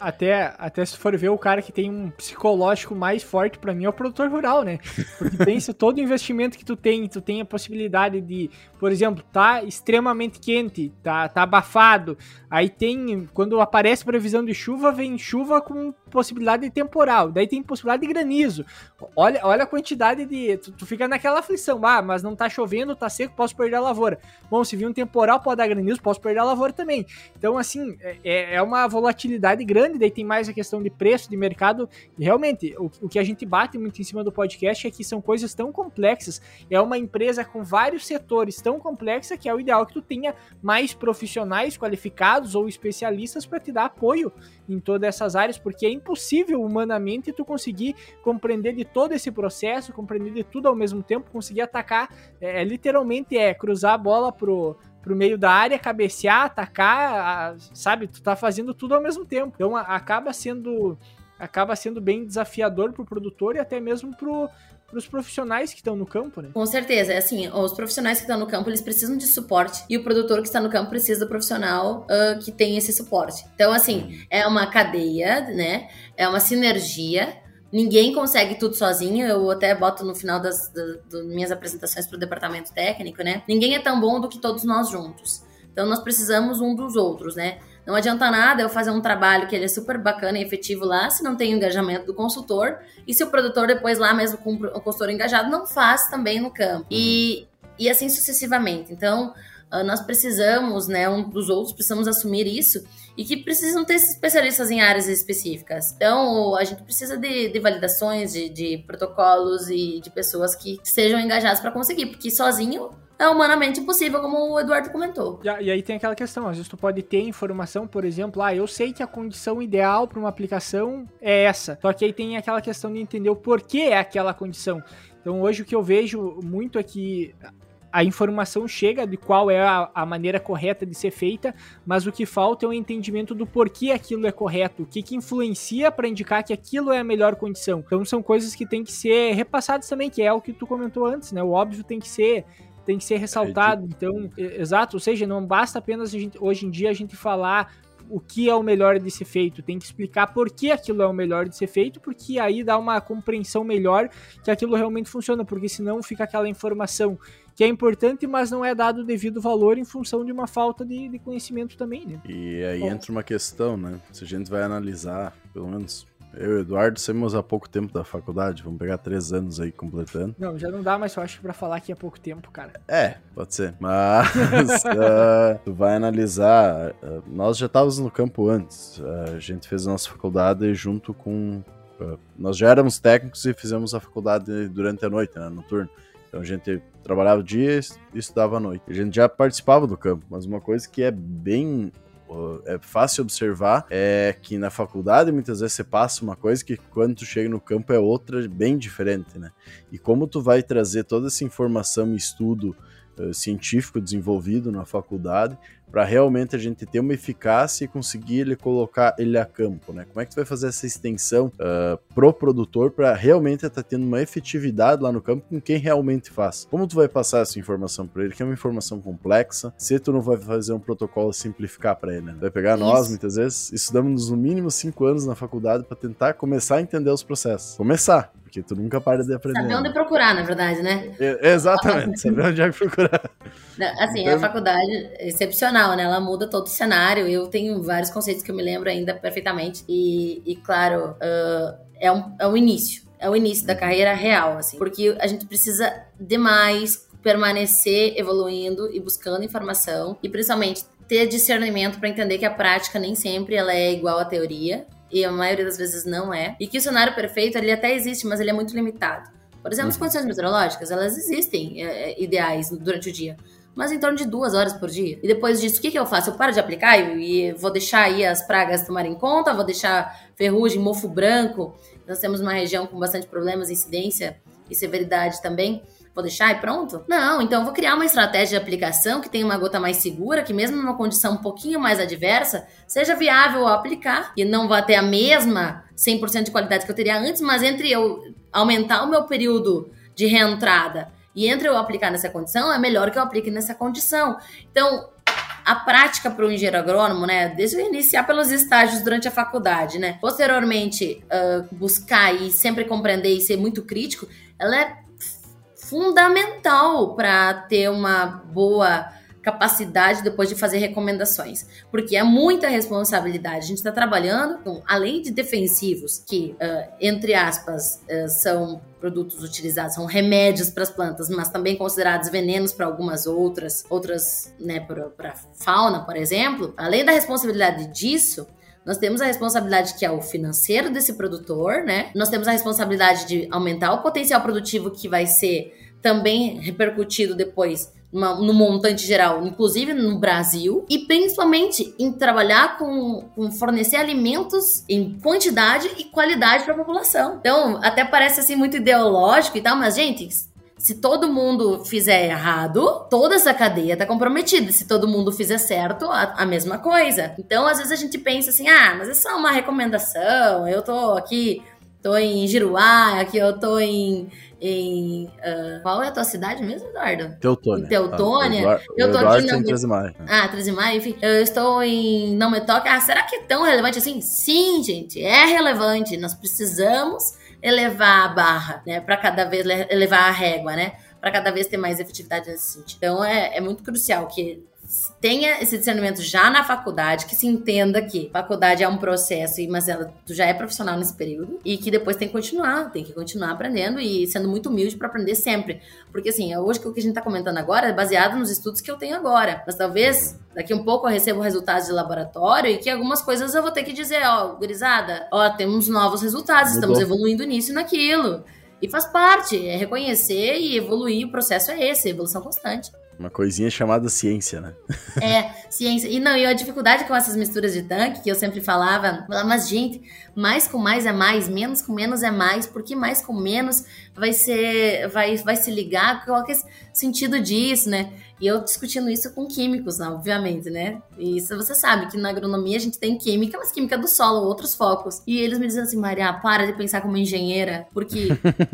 Até, até se for ver, o cara que tem um psicológico mais forte pra mim é o produtor rural, né? Porque pensa, todo o investimento que tu tem, tu tem a possibilidade de, por exemplo, tá extremamente quente, tá, tá abafado, aí tem, quando aparece previsão de chuva, vem chuva com possibilidade de temporal, daí tem possibilidade de granizo. Olha, olha a quantidade de... Tu, tu fica naquela aflição, ah, mas não tá chovendo, tá seco, posso perder a lavoura. Bom, se vir um temporal, pode dar granizo, posso perder a lavoura também. Então, assim, é, é uma volatilidade grande, daí tem mais a questão de preço, de mercado, e realmente, o, o que a gente bate muito em cima do podcast é que são coisas tão complexas, é uma empresa com vários setores tão complexa que é o ideal que tu tenha mais profissionais qualificados ou especialistas para te dar apoio em todas essas áreas, porque é impossível humanamente tu conseguir compreender de todo esse processo, compreender de tudo ao mesmo tempo, conseguir atacar, é, literalmente é cruzar a bola pro, pro meio da área, cabecear, atacar, a, sabe? Tu tá fazendo tudo ao mesmo tempo. Então a, acaba sendo acaba sendo bem desafiador pro produtor e até mesmo pro, pros profissionais que estão no campo, né? Com certeza, é assim, os profissionais que estão no campo, eles precisam de suporte e o produtor que está no campo precisa do profissional uh, que tem esse suporte. Então, assim, é uma cadeia, né? É uma sinergia. Ninguém consegue tudo sozinho, eu até boto no final das, das, das minhas apresentações para o departamento técnico, né? Ninguém é tão bom do que todos nós juntos. Então, nós precisamos um dos outros, né? Não adianta nada eu fazer um trabalho que ele é super bacana e efetivo lá, se não tem o engajamento do consultor, e se o produtor depois lá mesmo com o consultor engajado não faz também no campo. E, e assim sucessivamente. Então, nós precisamos, né, um dos outros, precisamos assumir isso, e que precisam ter especialistas em áreas específicas. Então, a gente precisa de, de validações, de, de protocolos e de pessoas que sejam engajadas para conseguir, porque sozinho é humanamente impossível, como o Eduardo comentou. E aí tem aquela questão, às vezes tu pode ter informação, por exemplo, ah, eu sei que a condição ideal para uma aplicação é essa, só que aí tem aquela questão de entender o porquê é aquela condição. Então, hoje o que eu vejo muito é que a informação chega de qual é a, a maneira correta de ser feita, mas o que falta é o entendimento do porquê aquilo é correto, o que, que influencia para indicar que aquilo é a melhor condição. Então são coisas que tem que ser repassadas também, que é o que tu comentou antes, né? O óbvio tem que ser, tem que ser ressaltado. Então, exato, ou seja, não basta apenas a gente, hoje em dia a gente falar o que é o melhor de ser feito, tem que explicar por que aquilo é o melhor de ser feito, porque aí dá uma compreensão melhor que aquilo realmente funciona, porque senão fica aquela informação que é importante, mas não é dado o devido valor em função de uma falta de, de conhecimento também, né? E aí Bom. entra uma questão, né? Se a gente vai analisar, pelo menos eu e o Eduardo saímos há pouco tempo da faculdade, vamos pegar três anos aí completando. Não, já não dá mais, eu acho, pra falar que é pouco tempo, cara. É, pode ser, mas uh, tu vai analisar, uh, nós já estávamos no campo antes, uh, a gente fez a nossa faculdade junto com, uh, nós já éramos técnicos e fizemos a faculdade durante a noite, né, no turno. Então a gente trabalhava o dia e estudava à noite. A gente já participava do campo, mas uma coisa que é bem... é fácil observar, é que na faculdade muitas vezes você passa uma coisa que quando tu chega no campo é outra bem diferente, né? E como tu vai trazer toda essa informação e estudo uh, científico desenvolvido na faculdade para realmente a gente ter uma eficácia e conseguir ele colocar ele a campo, né? Como é que tu vai fazer essa extensão uh, pro produtor para realmente estar tá tendo uma efetividade lá no campo com quem realmente faz? Como tu vai passar essa informação para ele, que é uma informação complexa, se tu não vai fazer um protocolo simplificar para ele, né? Vai pegar Isso. nós, muitas vezes, estudamos no mínimo cinco anos na faculdade para tentar começar a entender os processos. Começar, porque tu nunca para de aprender. Saber onde né? procurar, na verdade, né? É, exatamente, saber onde é que procurar. Não, assim, então, a faculdade é excepcional, né? Ela muda todo o cenário. Eu tenho vários conceitos que eu me lembro ainda perfeitamente. E, e claro, uh, é, um, é um início. É o início da carreira real, assim. Porque a gente precisa demais permanecer evoluindo e buscando informação. E principalmente ter discernimento para entender que a prática nem sempre ela é igual à teoria. E a maioria das vezes não é. E que o cenário perfeito, ele até existe, mas ele é muito limitado. Por exemplo, as condições meteorológicas, elas existem é, ideais durante o dia, mas em torno de duas horas por dia. E depois disso, o que, que eu faço? Eu paro de aplicar e vou deixar aí as pragas tomarem conta, vou deixar ferrugem, mofo branco. Nós temos uma região com bastante problemas, incidência e severidade também. Vou deixar e pronto? Não, então eu vou criar uma estratégia de aplicação que tenha uma gota mais segura, que mesmo numa condição um pouquinho mais adversa, seja viável a aplicar e não vá ter a mesma cem por cento de qualidade que eu teria antes, mas entre eu aumentar o meu período de reentrada e entre eu aplicar nessa condição, é melhor que eu aplique nessa condição. Então, a prática para o engenheiro agrônomo, né, desde eu iniciar pelos estágios durante a faculdade, né, posteriormente uh, buscar e sempre compreender e ser muito crítico, ela é fundamental para ter uma boa capacidade depois de fazer recomendações, porque é muita responsabilidade. A gente está trabalhando com, além de defensivos, que, uh, entre aspas, uh, são produtos utilizados, são remédios para as plantas, mas também considerados venenos para algumas outras, outras, né, para fauna, por exemplo. Além da responsabilidade disso, nós temos a responsabilidade que é o financeiro desse produtor, né? Nós temos a responsabilidade de aumentar o potencial produtivo que vai ser também repercutido depois Uma, no montante geral, inclusive no Brasil, e principalmente em trabalhar com, com fornecer alimentos em quantidade e qualidade para a população. Então, até parece assim muito ideológico e tal, mas, gente, se todo mundo fizer errado, toda essa cadeia está comprometida. Se todo mundo fizer certo, a, a mesma coisa. Então, às vezes a gente pensa assim, ah, mas é só uma recomendação, eu tô aqui, tô em Giruá, aqui eu tô em... Em, uh, qual é a tua cidade mesmo, Eduardo? Teutônia. Em Teutônia. Ah, eu, eu tô aqui não... em Três Maio. Ah, Três Maio, enfim. Eu estou em Não Me Toque. Ah, será que é tão relevante assim? Sim, gente, é relevante. Nós precisamos elevar a barra, né? Pra cada vez elevar a régua, né? Pra cada vez ter mais efetividade nesse sentido. Então, é, é muito crucial que tenha esse discernimento já na faculdade, que se entenda que faculdade é um processo, mas ela, tu já é profissional nesse período, e que depois tem que continuar, tem que continuar aprendendo e sendo muito humilde para aprender sempre. Porque assim, hoje o que a gente está comentando agora é baseado nos estudos que eu tenho agora, mas talvez daqui um pouco eu recebo resultados de laboratório e que algumas coisas eu vou ter que dizer, ó, gurizada, ó, temos novos resultados, estamos evoluindo nisso e naquilo. E faz parte, é reconhecer e evoluir, o processo é esse, evolução constante. Uma coisinha chamada ciência, né? É, ciência. E não, e a dificuldade com essas misturas de tanque, que eu sempre falava, mas gente, mais com mais é mais, menos com menos é mais, porque mais com menos vai ser, vai, vai se ligar, qual que é o sentido disso, né? E eu discutindo isso com químicos, né, obviamente, né? E isso você sabe, que na agronomia a gente tem química, mas química do solo, outros focos. E eles me dizem assim, Maria, para de pensar como engenheira, porque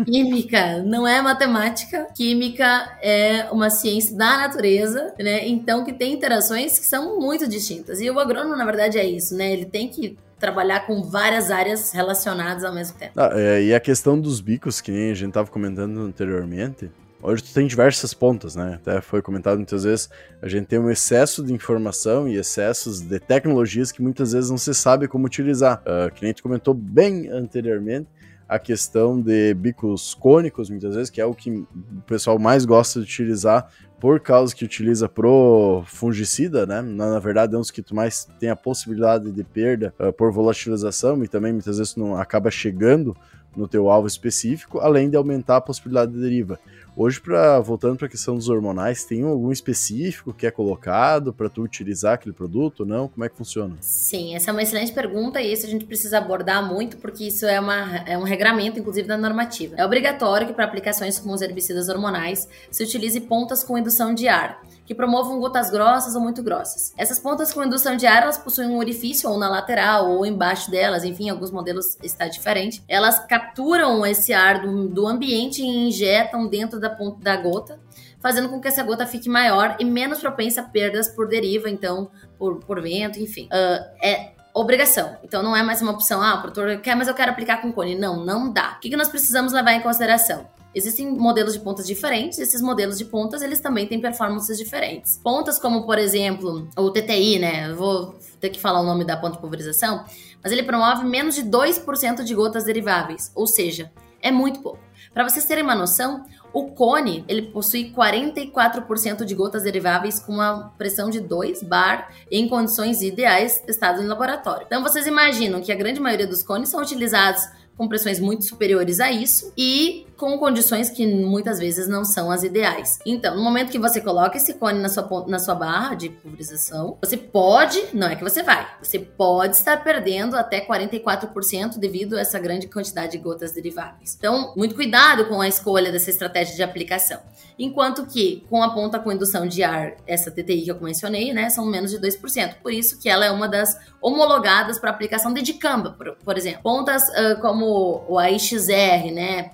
química não é matemática, química é uma ciência da natureza, né? Então, que tem interações que são muito distintas. E o agrônomo, na verdade, é isso, né? Ele tem que trabalhar com várias áreas relacionadas ao mesmo tempo. Ah, é, e a questão dos bicos, que nem a gente estava comentando anteriormente, hoje tu tem diversas pontas, né? Até foi comentado muitas vezes, a gente tem um excesso de informação e excessos de tecnologias que muitas vezes não se sabe como utilizar. Uh, que nem tu comentou bem anteriormente, a questão de bicos cônicos, muitas vezes, que é o que o pessoal mais gosta de utilizar por causa que utiliza pro fungicida, né? Na, na verdade, é um dos que tu mais tem a possibilidade de perda uh, por volatilização e também muitas vezes não acaba chegando no teu alvo específico, além de aumentar a possibilidade de deriva. Hoje, pra, voltando para a questão dos hormonais, tem algum específico que é colocado para tu utilizar aquele produto ou não? Como é que funciona? Sim, essa é uma excelente pergunta e isso a gente precisa abordar muito porque isso é, uma, é um regramento, inclusive, da normativa. É obrigatório que para aplicações com os herbicidas hormonais se utilize pontas com indução de ar, que promovam gotas grossas ou muito grossas. Essas pontas com indução de ar, elas possuem um orifício ou na lateral ou embaixo delas, enfim, alguns modelos está diferente. Elas capturam esse ar do, do ambiente e injetam dentro da ponta da gota, fazendo com que essa gota fique maior e menos propensa a perdas por deriva, então, por, por vento, enfim. Uh, é obrigação. Então, não é mais uma opção, ah, o produtor quer, mas eu quero aplicar com cone. Não, não dá. O que nós precisamos levar em consideração? Existem modelos de pontas diferentes, esses modelos de pontas, eles também têm performances diferentes. Pontas como, por exemplo, o T T I, né? Eu vou ter que falar o nome da ponta de pulverização, mas ele promove menos de dois por cento de gotas deriváveis, ou seja, é muito pouco. Para vocês terem uma noção, o cone, ele possui quarenta e quatro por cento de gotas deriváveis com uma pressão de dois bar em condições ideais testadas em laboratório. Então, vocês imaginam que a grande maioria dos cones são utilizados com pressões muito superiores a isso e com condições que muitas vezes não são as ideais. Então, no momento que você coloca esse cone na sua, na sua barra de pulverização, você pode, não é que você vai, você pode estar perdendo até quarenta e quatro por cento devido a essa grande quantidade de gotas deriváveis. Então, muito cuidado com a escolha dessa estratégia de aplicação. Enquanto que, com a ponta com indução de ar, essa T T I que eu mencionei, né, são menos de dois por cento. Por isso que ela é uma das homologadas para aplicação de Dicamba, por, por exemplo. Pontas uh, como o A I X R, né,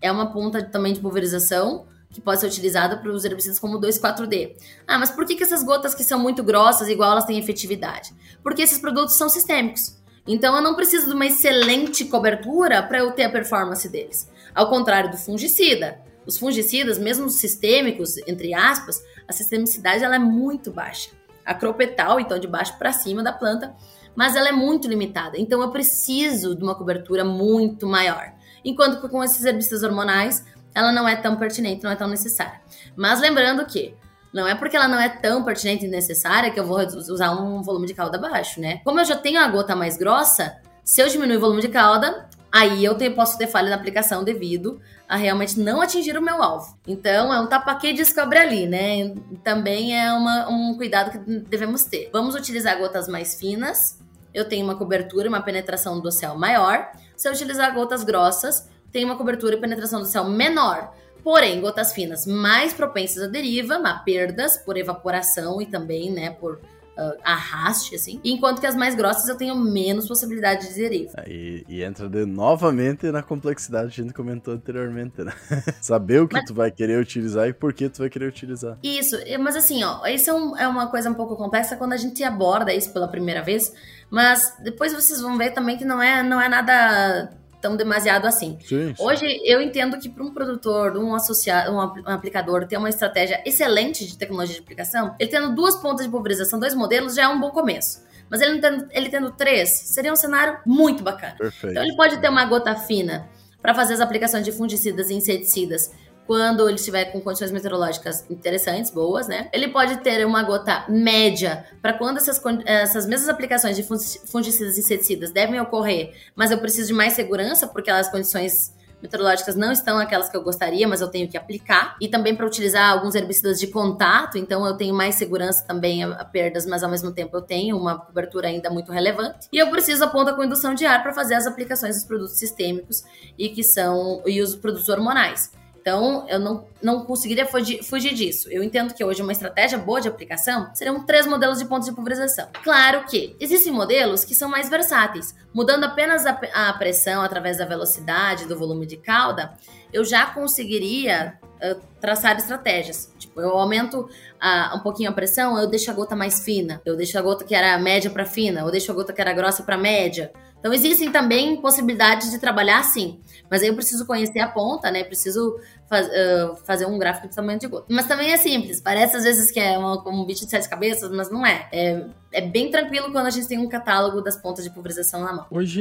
é uma ponta também de pulverização que pode ser utilizada para os herbicidas como dois quatro D. Ah, mas por que, que essas gotas que são muito grossas, igual, elas têm efetividade? Porque esses produtos são sistêmicos. Então, eu não preciso de uma excelente cobertura para eu ter a performance deles. Ao contrário do fungicida. Os fungicidas, mesmo os sistêmicos, entre aspas, a sistemicidade ela é muito baixa. Acropetal, então, de baixo para cima da planta, mas ela é muito limitada. Então, eu preciso de uma cobertura muito maior. Enquanto que com esses herbicidas hormonais, ela não é tão pertinente, não é tão necessária. Mas lembrando que não é porque ela não é tão pertinente e necessária que eu vou usar um volume de cauda baixo, né? Como eu já tenho a gota mais grossa, se eu diminuir o volume de cauda, aí eu tenho, posso ter falha na aplicação devido a realmente não atingir o meu alvo. Então, é um tapa que descobre ali, né? Também é uma, um cuidado que devemos ter. Vamos utilizar gotas mais finas. Eu tenho uma cobertura e uma penetração do céu maior. Se eu utilizar gotas grossas, tem uma cobertura e penetração do céu menor. Porém, gotas finas mais propensas à deriva, a perdas por evaporação e também, né, por Uh, arraste, assim. Enquanto que as mais grossas eu tenho menos possibilidade de deriva. E, e entra de, novamente na complexidade que a gente comentou anteriormente, né? Saber o que mas... tu vai querer utilizar e por que tu vai querer utilizar. Isso, mas assim, ó, isso é, um, é uma coisa um pouco complexa quando a gente aborda isso pela primeira vez, mas depois vocês vão ver também que não é, não é nada tão demasiado assim. Sim, sim. Hoje, eu entendo que para um produtor, um associado, um aplicador ter uma estratégia excelente de tecnologia de aplicação, ele tendo duas pontas de pulverização, dois modelos, já é um bom começo. Mas ele tendo, ele tendo três, seria um cenário muito bacana. Perfeito. Então, ele pode ter uma gota fina para fazer as aplicações de fungicidas e inseticidas quando ele estiver com condições meteorológicas interessantes, boas, né? Ele pode ter uma gota média para quando essas, essas mesmas aplicações de fungicidas e inseticidas devem ocorrer, mas eu preciso de mais segurança porque as condições meteorológicas não estão aquelas que eu gostaria, mas eu tenho que aplicar. E também para utilizar alguns herbicidas de contato, então eu tenho mais segurança também a perdas, mas ao mesmo tempo eu tenho uma cobertura ainda muito relevante. E eu preciso apontar com indução de ar para fazer as aplicações dos produtos sistêmicos e, que são, e os produtos hormonais. Então, eu não, não conseguiria fugir, fugir disso. Eu entendo que hoje uma estratégia boa de aplicação seriam três modelos de pontos de pulverização. Claro que existem modelos que são mais versáteis. Mudando apenas a, a pressão através da velocidade, do volume de cauda, eu já conseguiria uh, traçar estratégias. Tipo, eu aumento uh, um pouquinho a pressão, eu deixo a gota mais fina. Eu deixo a gota que era média para fina, eu deixo a gota que era grossa para média. Então, existem também possibilidades de trabalhar assim. Mas aí eu preciso conhecer a ponta, né? Eu preciso faz, uh, fazer um gráfico de tamanho de gota. Mas também é simples. Parece às vezes que é uma, um bicho de sete cabeças, mas não é. é. É bem tranquilo quando a gente tem um catálogo das pontas de pulverização na mão. Hoje,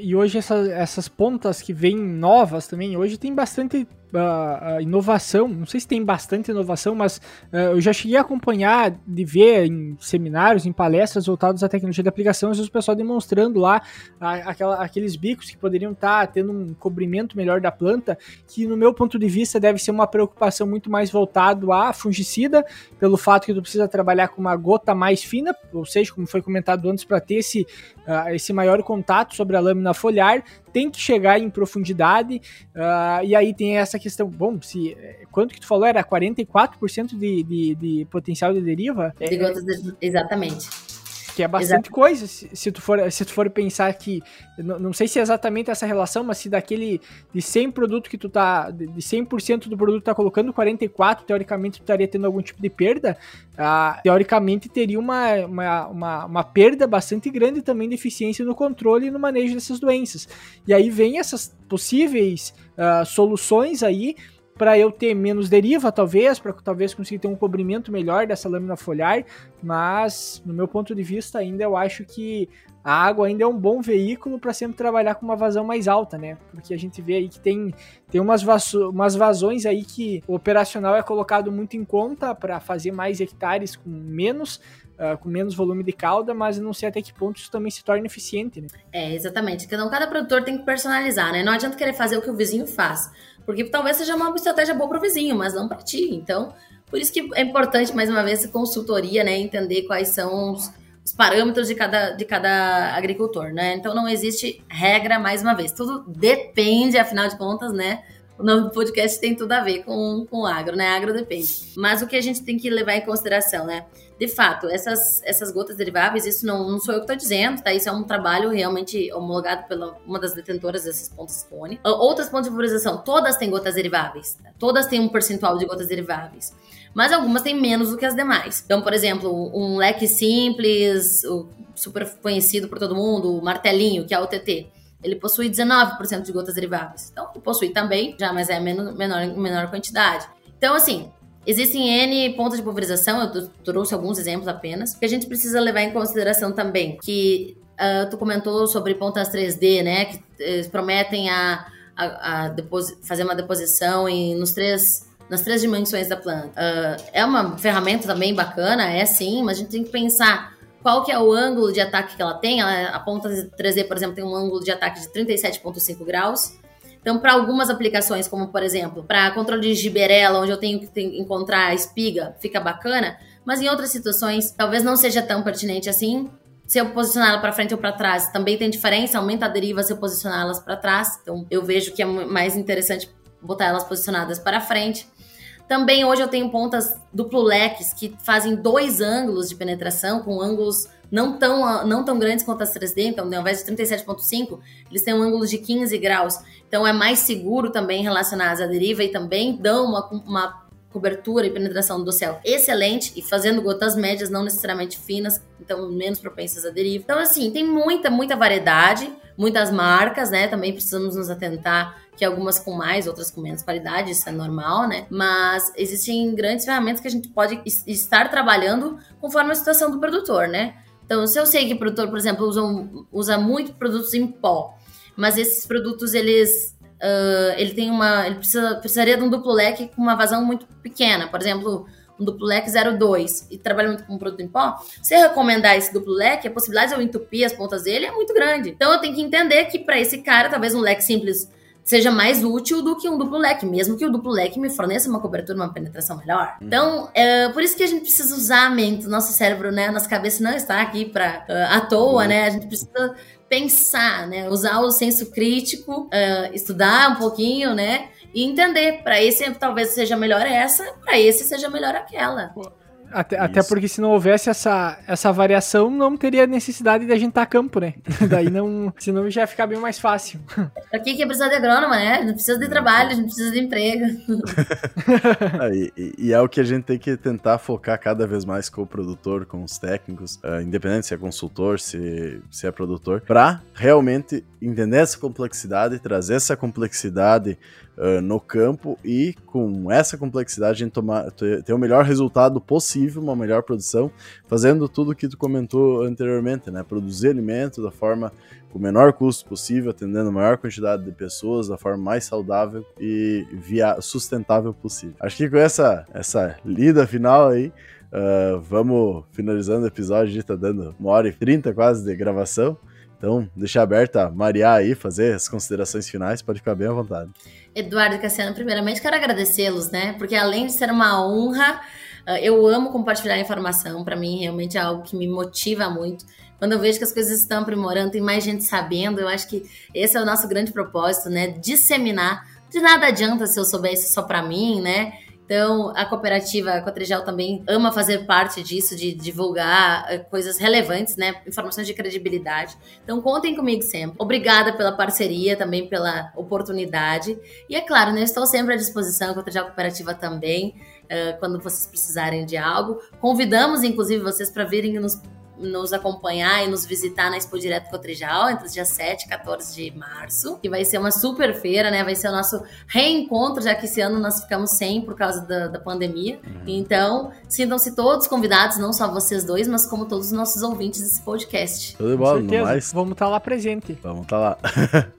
e hoje essas, essas pontas que vêm novas também, hoje tem bastante uh, inovação. Não sei se tem bastante inovação, mas uh, eu já cheguei a acompanhar, de ver em seminários, em palestras voltados à tecnologia de aplicação, às vezes o pessoal demonstrando lá aquela, aqueles bicos que poderiam estar tendo um cobrimento melhor da planta, que no meu ponto de vista deve ser uma preocupação muito mais voltada a fungicida, pelo fato que tu precisa trabalhar com uma gota mais fina, ou seja, como foi comentado antes, para ter esse, uh, esse maior contato sobre a lâmina foliar, tem que chegar em profundidade, uh, e aí tem essa questão, bom, se quanto que tu falou, era quarenta e quatro por cento de, de, de potencial de deriva? De gotas, de, exatamente. Que é bastante Exato. coisa, se, se, tu for, se tu for pensar que, não, não sei se é exatamente essa relação, mas se daquele de cem produto que tu tá, de cem por cento do produto que tu tá colocando, quarenta e quatro por cento teoricamente tu estaria tendo algum tipo de perda, ah, teoricamente teria uma, uma, uma, uma perda bastante grande também de eficiência no controle e no manejo dessas doenças. E aí vem essas possíveis ah, soluções aí, para eu ter menos deriva, talvez, para talvez conseguir ter um cobrimento melhor dessa lâmina foliar, mas, no meu ponto de vista, ainda eu acho que a água ainda é um bom veículo para sempre trabalhar com uma vazão mais alta, né? Porque a gente vê aí que tem, tem umas, vaso, umas vazões aí que o operacional é colocado muito em conta para fazer mais hectares com menos, uh, com menos volume de cauda, mas não sei até que ponto isso também se torna eficiente, né? É, exatamente. Então, cada produtor tem que personalizar, né? Não adianta querer fazer o que o vizinho faz, porque talvez seja uma estratégia boa para o vizinho, mas não para ti. Então, por isso que é importante, mais uma vez, essa consultoria, né? Entender quais são os, os parâmetros de cada, de cada agricultor, né? Então, não existe regra, mais uma vez. Tudo depende, afinal de contas, né? O nome do podcast tem tudo a ver com, com o agro, né? Agro depende. Mas o que a gente tem que levar em consideração, né? De fato, essas, essas gotas deriváveis, isso não, não sou eu que estou dizendo, tá? Isso é um trabalho realmente homologado pela uma das detentoras dessas pontas cone. Outras pontas de pulverização, todas têm gotas deriváveis, tá? Todas têm um percentual de gotas deriváveis, mas algumas têm menos do que as demais. Então, por exemplo, um leque simples, super conhecido por todo mundo, o martelinho, que é o T T, ele possui dezenove por cento de gotas deriváveis. Então, possui também, já, mas é menor, menor, menor quantidade. Então, assim, existem N pontos de pulverização, eu trouxe alguns exemplos apenas, que a gente precisa levar em consideração também, que uh, tu comentou sobre pontas três D, né, que uh, prometem a, a, a deposi- fazer uma deposição em, nos três, nas três dimensões da planta. Uh, é uma ferramenta também bacana, é sim, mas a gente tem que pensar qual que é o ângulo de ataque que ela tem. A ponta três D, por exemplo, tem um ângulo de ataque de trinta e sete vírgula cinco graus, Então, para algumas aplicações, como, por exemplo, para controle de giberela, onde eu tenho que encontrar a espiga, fica bacana. Mas em outras situações, talvez não seja tão pertinente assim. Se eu posicionar ela para frente ou para trás, também tem diferença. Aumenta a deriva se eu posicionar elas para trás. Então, eu vejo que é mais interessante botar elas posicionadas para frente. Também, hoje, eu tenho pontas duplo leques que fazem dois ângulos de penetração, com ângulos não tão, não tão grandes quanto as três D. Então, ao invés de trinta e sete vírgula cinco, eles têm um ângulo de quinze graus. Então, é mais seguro também relacionar à deriva e também dão uma, uma cobertura e penetração do céu excelente e fazendo gotas médias, não necessariamente finas, então menos propensas à deriva. Então, assim, tem muita, muita variedade. muitas marcas, né? Também precisamos nos atentar que algumas com mais, outras com menos qualidade, isso é normal, né? Mas existem grandes ferramentas que a gente pode estar trabalhando conforme a situação do produtor, né? Então, se eu sei que o produtor, por exemplo, usa, usa muito produtos em pó, mas esses produtos, eles... Uh, ele tem uma, ele precisa, precisaria de um duplo leque com uma vazão muito pequena, por exemplo, um duplo leque zero dois, e trabalha muito com um produto em pó. Se eu recomendar esse duplo leque, a possibilidade de eu entupir as pontas dele é muito grande. Então eu tenho que entender que para esse cara, talvez um leque simples seja mais útil do que um duplo leque, mesmo que o duplo leque me forneça uma cobertura, uma penetração melhor. Então, é por isso que a gente precisa usar a mente, o nosso cérebro, né, nossa cabeça não está aqui pra, uh, à toa, né, a gente precisa pensar, né? Usar o senso crítico, uh, estudar um pouquinho, né? E entender. Para esse, talvez seja melhor essa, para esse, seja melhor aquela. Até, até porque se não houvesse essa, essa variação, não teria necessidade de a gente estar a campo, né? Daí não... Senão já ia ficar bem mais fácil. Aqui que precisa de agrônoma, né? A gente precisa de trabalho, a gente precisa de emprego. ah, e, e é o que a gente tem que tentar focar cada vez mais com o produtor, com os técnicos, uh, independente se é consultor, se, se é produtor, para realmente entender essa complexidade, trazer essa complexidade Uh, no campo, e com essa complexidade a gente tomar, ter, ter o melhor resultado possível, uma melhor produção, fazendo tudo o que tu comentou anteriormente, né? Produzir alimento da forma com o menor custo possível, atendendo a maior quantidade de pessoas, da forma mais saudável e via sustentável possível. Acho que com essa, essa lida final aí, uh, vamos finalizando o episódio. A gente tá dando uma hora e trinta quase de gravação. Então, deixar aberta a Mariah aí, fazer as considerações finais, pode ficar bem à vontade. Eduardo e Cassiano, primeiramente quero agradecê-los, né? Porque além de ser uma honra, eu amo compartilhar informação, para mim realmente é algo que me motiva muito. Quando eu vejo que as coisas estão aprimorando, tem mais gente sabendo, eu acho que esse é o nosso grande propósito, né? Disseminar. De nada adianta se eu soubesse só para mim, né? Então, a cooperativa Cotrijal também ama fazer parte disso, de divulgar coisas relevantes, né? Informações de credibilidade. Então, contem comigo sempre. Obrigada pela parceria, também pela oportunidade. E, é claro, né, eu estou sempre à disposição, a Cotrijal Cooperativa também, uh, quando vocês precisarem de algo. Convidamos, inclusive, vocês para virem nos, nos acompanhar e nos visitar na Expo Direto Cotrijal, entre os dias sete e quatorze de março, que vai ser uma super feira, né? Vai ser o nosso reencontro, já que esse ano nós ficamos sem por causa da, da pandemia. Então, sintam-se todos convidados, não só vocês dois, mas como todos os nossos ouvintes desse podcast. Tudo bom, não mais. Vamos estar tá lá presente. Vamos estar tá lá.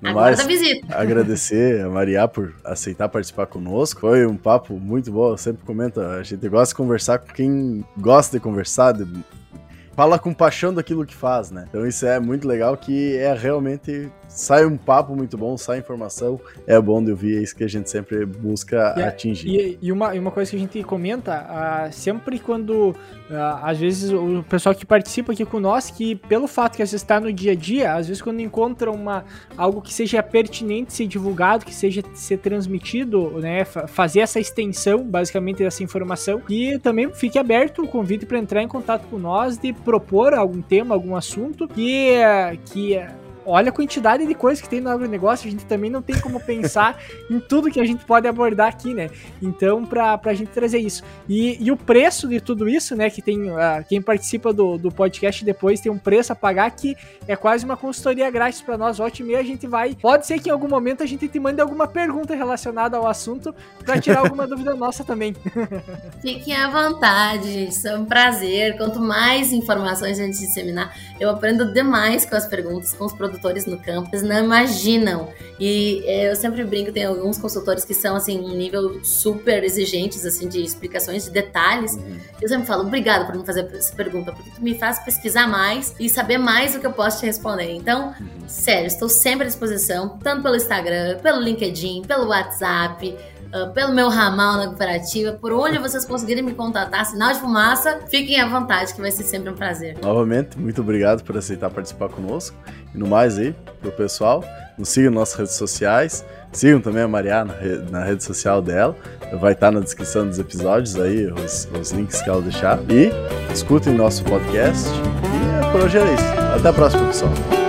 No Agora mais, da visita. Agradecer a Mariah por aceitar participar conosco. Foi um papo muito bom. Eu sempre comento, a gente gosta de conversar com quem gosta de conversar, de... fala com paixão daquilo que faz, né? Então isso é muito legal, que é realmente... sai um papo muito bom, sai informação, é bom de ouvir, é isso que a gente sempre busca e, atingir. E, e uma, uma coisa que a gente comenta, uh, sempre quando, uh, às vezes, o pessoal que participa aqui com nós, que pelo fato que às vezes está no dia a dia, às vezes quando encontra uma, algo que seja pertinente ser divulgado, que seja ser transmitido, né, fazer essa extensão, basicamente, dessa informação, e também fique aberto o convite para entrar em contato com nós, de propor algum tema, algum assunto, que... que olha a quantidade de coisas que tem no agronegócio, a gente também não tem como pensar em tudo que a gente pode abordar aqui, né? Então, pra, pra gente trazer isso. E, e o preço de tudo isso, né, que tem, uh, quem participa do, do podcast depois tem um preço a pagar que é quase uma consultoria grátis pra nós. Volta e meia a gente vai, pode ser que em algum momento a gente te mande alguma pergunta relacionada ao assunto pra tirar alguma dúvida nossa também. Fiquem à vontade, gente, é um prazer. Quanto mais informações a gente disseminar, eu aprendo demais com as perguntas, com os produtos produtores no campo, eles não imaginam. E eu sempre brinco, tem alguns consultores que são, assim, um nível super exigentes, assim, de explicações, de detalhes. Uhum. Eu sempre falo, obrigado por me fazer essa pergunta, porque tu me faz pesquisar mais e saber mais do que eu posso te responder. Então, uhum. sério, estou sempre à disposição, tanto pelo Instagram, pelo LinkedIn, pelo WhatsApp, uh, pelo meu ramal na cooperativa, por onde vocês conseguirem me contatar, sinal de fumaça, fiquem à vontade, que vai ser sempre um prazer. Novamente, muito obrigado por aceitar participar conosco. E no mais aí, pro pessoal, nos sigam nas nossas redes sociais, sigam também a Mariah na rede, na rede social dela, vai estar na descrição dos episódios aí, os, os links que ela deixar, e escutem nosso podcast, e por hoje é isso. Até a próxima, pessoal.